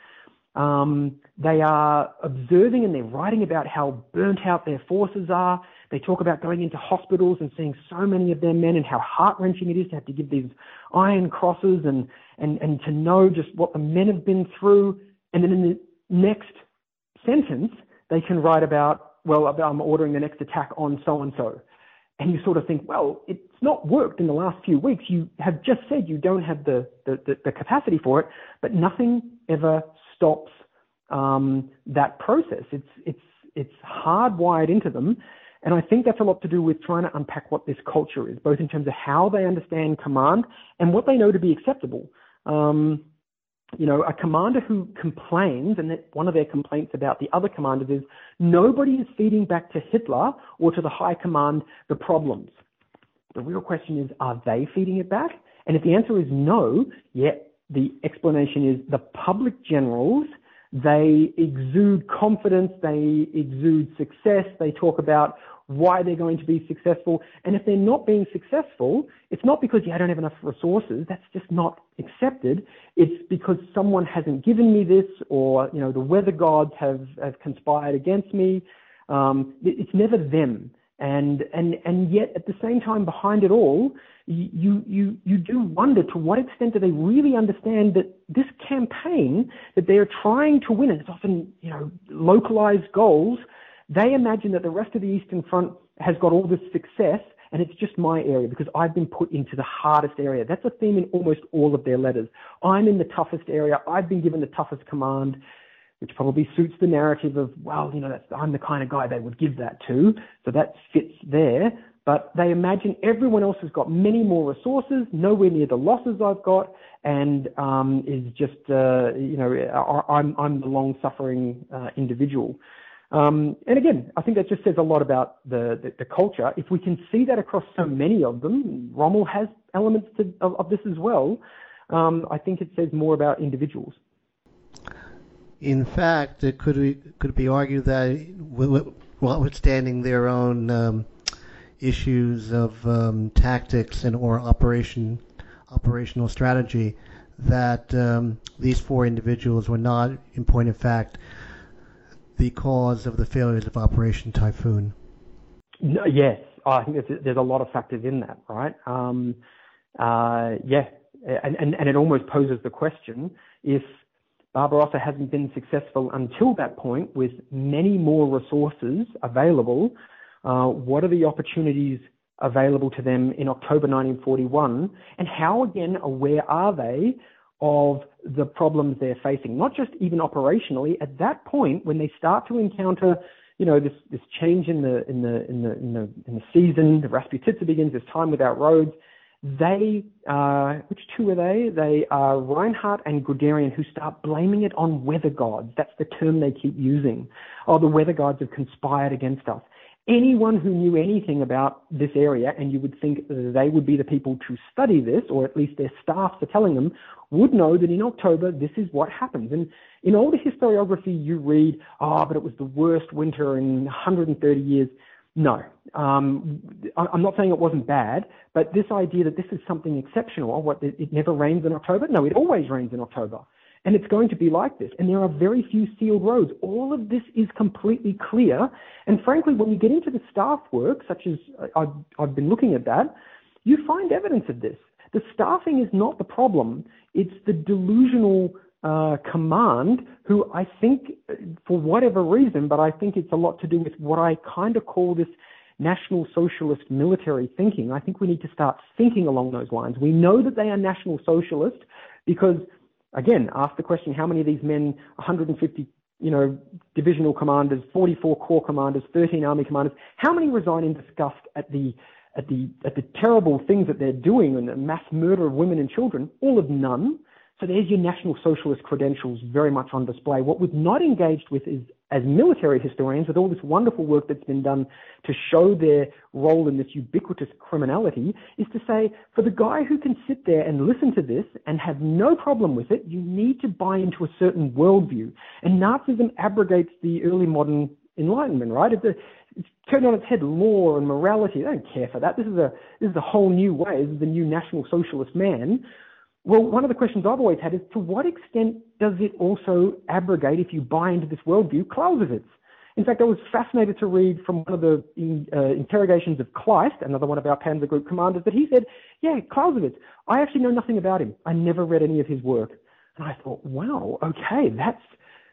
Um, they are observing and they're writing about how burnt out their forces are. They talk about going into hospitals and seeing so many of their men and how heart-wrenching it is to have to give these iron crosses and, and, and to know just what the men have been through. And then in the next sentence, they can write about, well, I'm ordering the next attack on so-and-so. And you sort of think, well, it's not worked in the last few weeks. You have just said you don't have the, the, the, the capacity for it, but nothing ever stops um, that process. It's it's it's hardwired into them, and I think that's a lot to do with trying to unpack what this culture is, both in terms of how they understand command and what they know to be acceptable. Um, you know, a commander who complains, and that one of their complaints about the other commanders is nobody is feeding back to Hitler or to the high command the problems. The real question is, are they feeding it back? And if the answer is no, yet. The explanation is the public generals, they exude confidence, they exude success, they talk about why they're going to be successful. And if they're not being successful, it's not because, yeah, I don't have enough resources, that's just not accepted. It's because someone hasn't given me this, or, you know, the weather gods have, have conspired against me. Um, it's never them. And, and, and yet at the same time, behind it all, You, you, you do wonder to what extent do they really understand that this campaign that they are trying to win, and it's often, you know, localized goals, they imagine that the rest of the Eastern Front has got all this success and it's just my area because I've been put into the hardest area. That's a theme in almost all of their letters. I'm in the toughest area. I've been given the toughest command, which probably suits the narrative of, well, you know, that's, I'm the kind of guy they would give that to. So that fits there. But they imagine everyone else has got many more resources, nowhere near the losses I've got, and um, is just, uh, you know, I'm, I'm the long-suffering uh, individual. Um, and again, I think that just says a lot about the, the, the culture. If we can see that across so many of them, Rommel has elements to, of, of this as well, um, I think it says more about individuals. In fact, it could be, could be argued that notwithstanding their own... Um issues of um, tactics and or operation, operational strategy, that um, these four individuals were not, in point of fact, the cause of the failures of Operation Typhoon? No, yes, I think there's, there's a lot of factors in that, right? Um, uh, yeah, and, and, and it almost poses the question, if Barbarossa hasn't been successful until that point with many more resources available, uh, what are the opportunities available to them in October nineteen forty-one, and how, again, aware are they of the problems they're facing, not just even operationally? At that point, when they start to encounter, you know, this this change in the in the in the in the, in the season, the Rasputitsa begins, this time without roads. They, uh, which two are they? They are Reinhardt and Guderian, who start blaming it on weather gods. That's the term they keep using. Oh, the weather gods have conspired against us. Anyone who knew anything about this area, and you would think they would be the people to study this, or at least their staffs are telling them, would know that in October, this is what happens. And in all the historiography you read, oh, but it was the worst winter in one hundred thirty years. No, um, I'm not saying it wasn't bad, but this idea that this is something exceptional, what, it never rains in October? No, it always rains in October. And it's going to be like this. And there are very few sealed roads. All of this is completely clear. And frankly, when you get into the staff work, such as I've, I've been looking at that, you find evidence of this. The staffing is not the problem. It's the delusional uh, command who, I think, for whatever reason, but I think it's a lot to do with what I kind of call this national socialist military thinking. I think we need to start thinking along those lines. We know that they are national socialist because, again, ask the question, how many of these men, one hundred fifty, you know, divisional commanders, forty-four corps commanders, thirteen army commanders, how many resign in disgust at the at the at the terrible things that they're doing and the mass murder of women and children? All of none. So there's your National Socialist credentials very much on display. What we've not engaged with is, as military historians, with all this wonderful work that's been done to show their role in this ubiquitous criminality, is to say, for the guy who can sit there and listen to this and have no problem with it, you need to buy into a certain worldview. And Nazism abrogates the early modern Enlightenment, right? If the, it's turned on its head, law and morality. They don't care for that. This is a this is a whole new way. This is the new National Socialist man. Well, one of the questions I've always had is, to what extent does it also abrogate, if you buy into this worldview, Clausewitz? In fact, I was fascinated to read from one of the in, uh, interrogations of Kleist, another one of our Panzer Group commanders, that he said, yeah, Clausewitz, I actually know nothing about him. I never read any of his work. And I thought, wow, okay, that's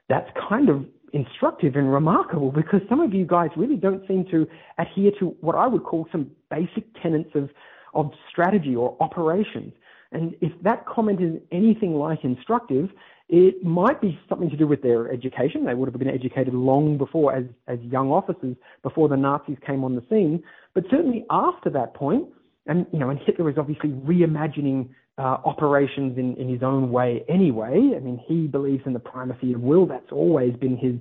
that's kind of instructive and remarkable, because some of you guys really don't seem to adhere to what I would call some basic tenets of, of strategy or operations. And if that comment is anything like instructive, it might be something to do with their education. They would have been educated long before, as, as young officers, before the Nazis came on the scene. But certainly after that point, and you know, and Hitler is obviously reimagining uh, operations in, in his own way anyway. I mean, he believes in the primacy of will. That's always been his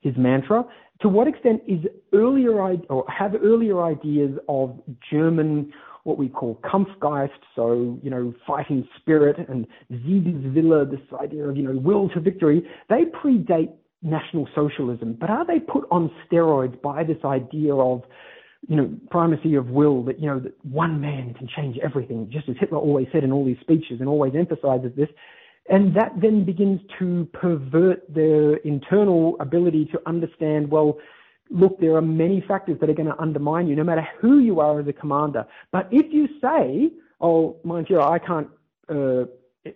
his mantra. To what extent is earlier or have earlier ideas of German, what we call Kampfgeist, so, you know, fighting spirit, and Siegeswille, this idea of, you know, will to victory, they predate National Socialism. But are they put on steroids by this idea of, you know, primacy of will, that, you know, that one man can change everything, just as Hitler always said in all these speeches and always emphasizes this? And that then begins to pervert their internal ability to understand, well, look, there are many factors that are going to undermine you, no matter who you are as a commander. But if you say, oh, mind you, I can't, uh,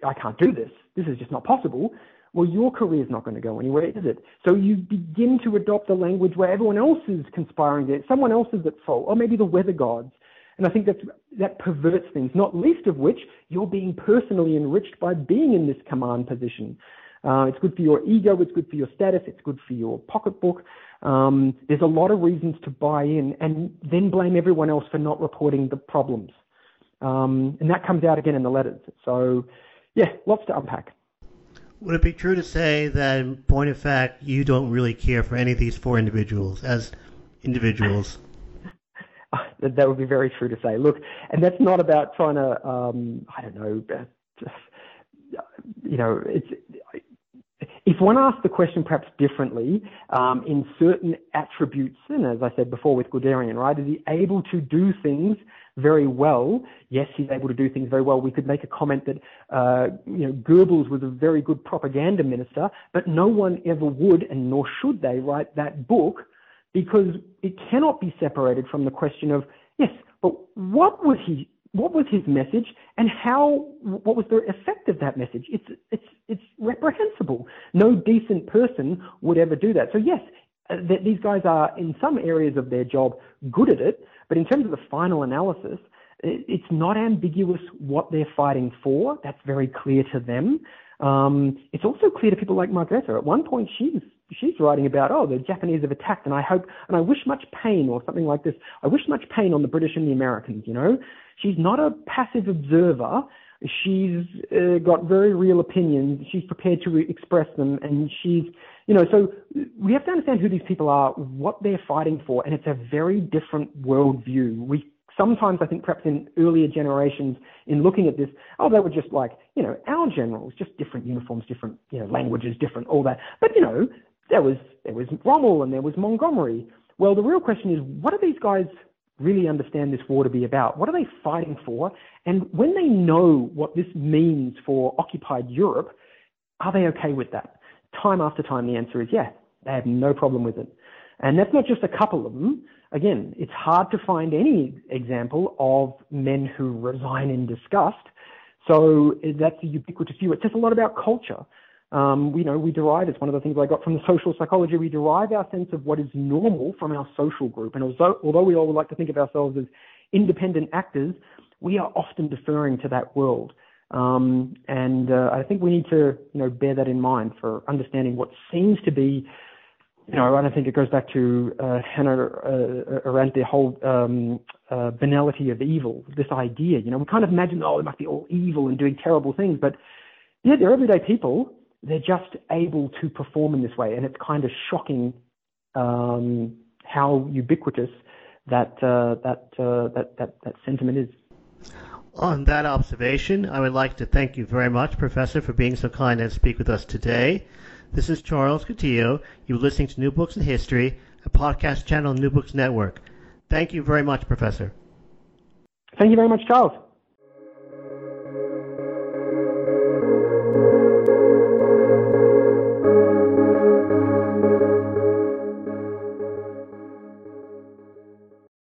I can't do this, this is just not possible, well, your career is not going to go anywhere, is it? So you begin to adopt a language where everyone else is conspiring there, someone else is at fault, or maybe the weather gods. And I think that's, that perverts things, not least of which you're being personally enriched by being in this command position. Uh, it's good for your ego, it's good for your status, it's good for your pocketbook. Um, there's a lot of reasons to buy in and then blame everyone else for not reporting the problems. Um, and that comes out again in the letters. So, yeah, lots to unpack. Would it be true to say that, in point of fact, you don't really care for any of these four individuals as individuals? That would be very true to say. Look, and that's not about trying to, um, I don't know, just, you know, it's... If one asks the question perhaps differently, um, in certain attributes, and as I said before with Guderian, right, is he able to do things very well. Yes, he's able to do things very well. We could make a comment that uh, you know, Goebbels was a very good propaganda minister, but no one ever would, and nor should they, write that book, because it cannot be separated from the question of, yes, but what was he? What was his message, and how? What was the effect of that message? It's it's it's reprehensible. No decent person would ever do that. So yes, th- these guys are in some areas of their job good at it, but in terms of the final analysis, it, it's not ambiguous what they're fighting for. That's very clear to them. Um, it's also clear to people like Margarete. At one point, she's she's writing about, oh, the Japanese have attacked, and I hope and I wish much pain, or something like this. I wish much pain on the British and the Americans. You know. She's not a passive observer. She's uh, got very real opinions. She's prepared to re- express them. And she's, you know, so we have to understand who these people are, what they're fighting for. And it's a very different worldview. We sometimes, I think, perhaps in earlier generations, in looking at this, oh, they were just like, you know, our generals, just different uniforms, different, you know, languages, different, all that. But, you know, there was, there was Rommel and there was Montgomery. Well, the real question is, what are these guys really understand this war to be about? What are they fighting for? And when they know what this means for occupied Europe, are they okay with that? Time after time, the answer is yeah, they have no problem with it. And that's not just a couple of them. Again, it's hard to find any example of men who resign in disgust. So that's a ubiquitous view. It says a lot about culture. Um, you know, we derive, it's one of the things I got from the social psychology, we derive our sense of what is normal from our social group. And although, although we all would like to think of ourselves as independent actors, we are often deferring to that world. Um, and uh, I think we need to, you know, bear that in mind for understanding what seems to be, you know, I don't think it goes back to uh, Hannah uh, around the whole um, uh, banality of evil, this idea. You know, we kind of imagine, oh, they must be all evil and doing terrible things. But, yeah, they're everyday people. They're just able to perform in this way, and it's kind of shocking um, how ubiquitous that uh, that, uh, that that that sentiment is. On that observation, I would like to thank you very much, Professor, for being so kind and speak with us today. This is Charles Coutinho. You're listening to New Books in History, a podcast channel on New Books Network. Thank you very much, Professor. Thank you very much, Charles.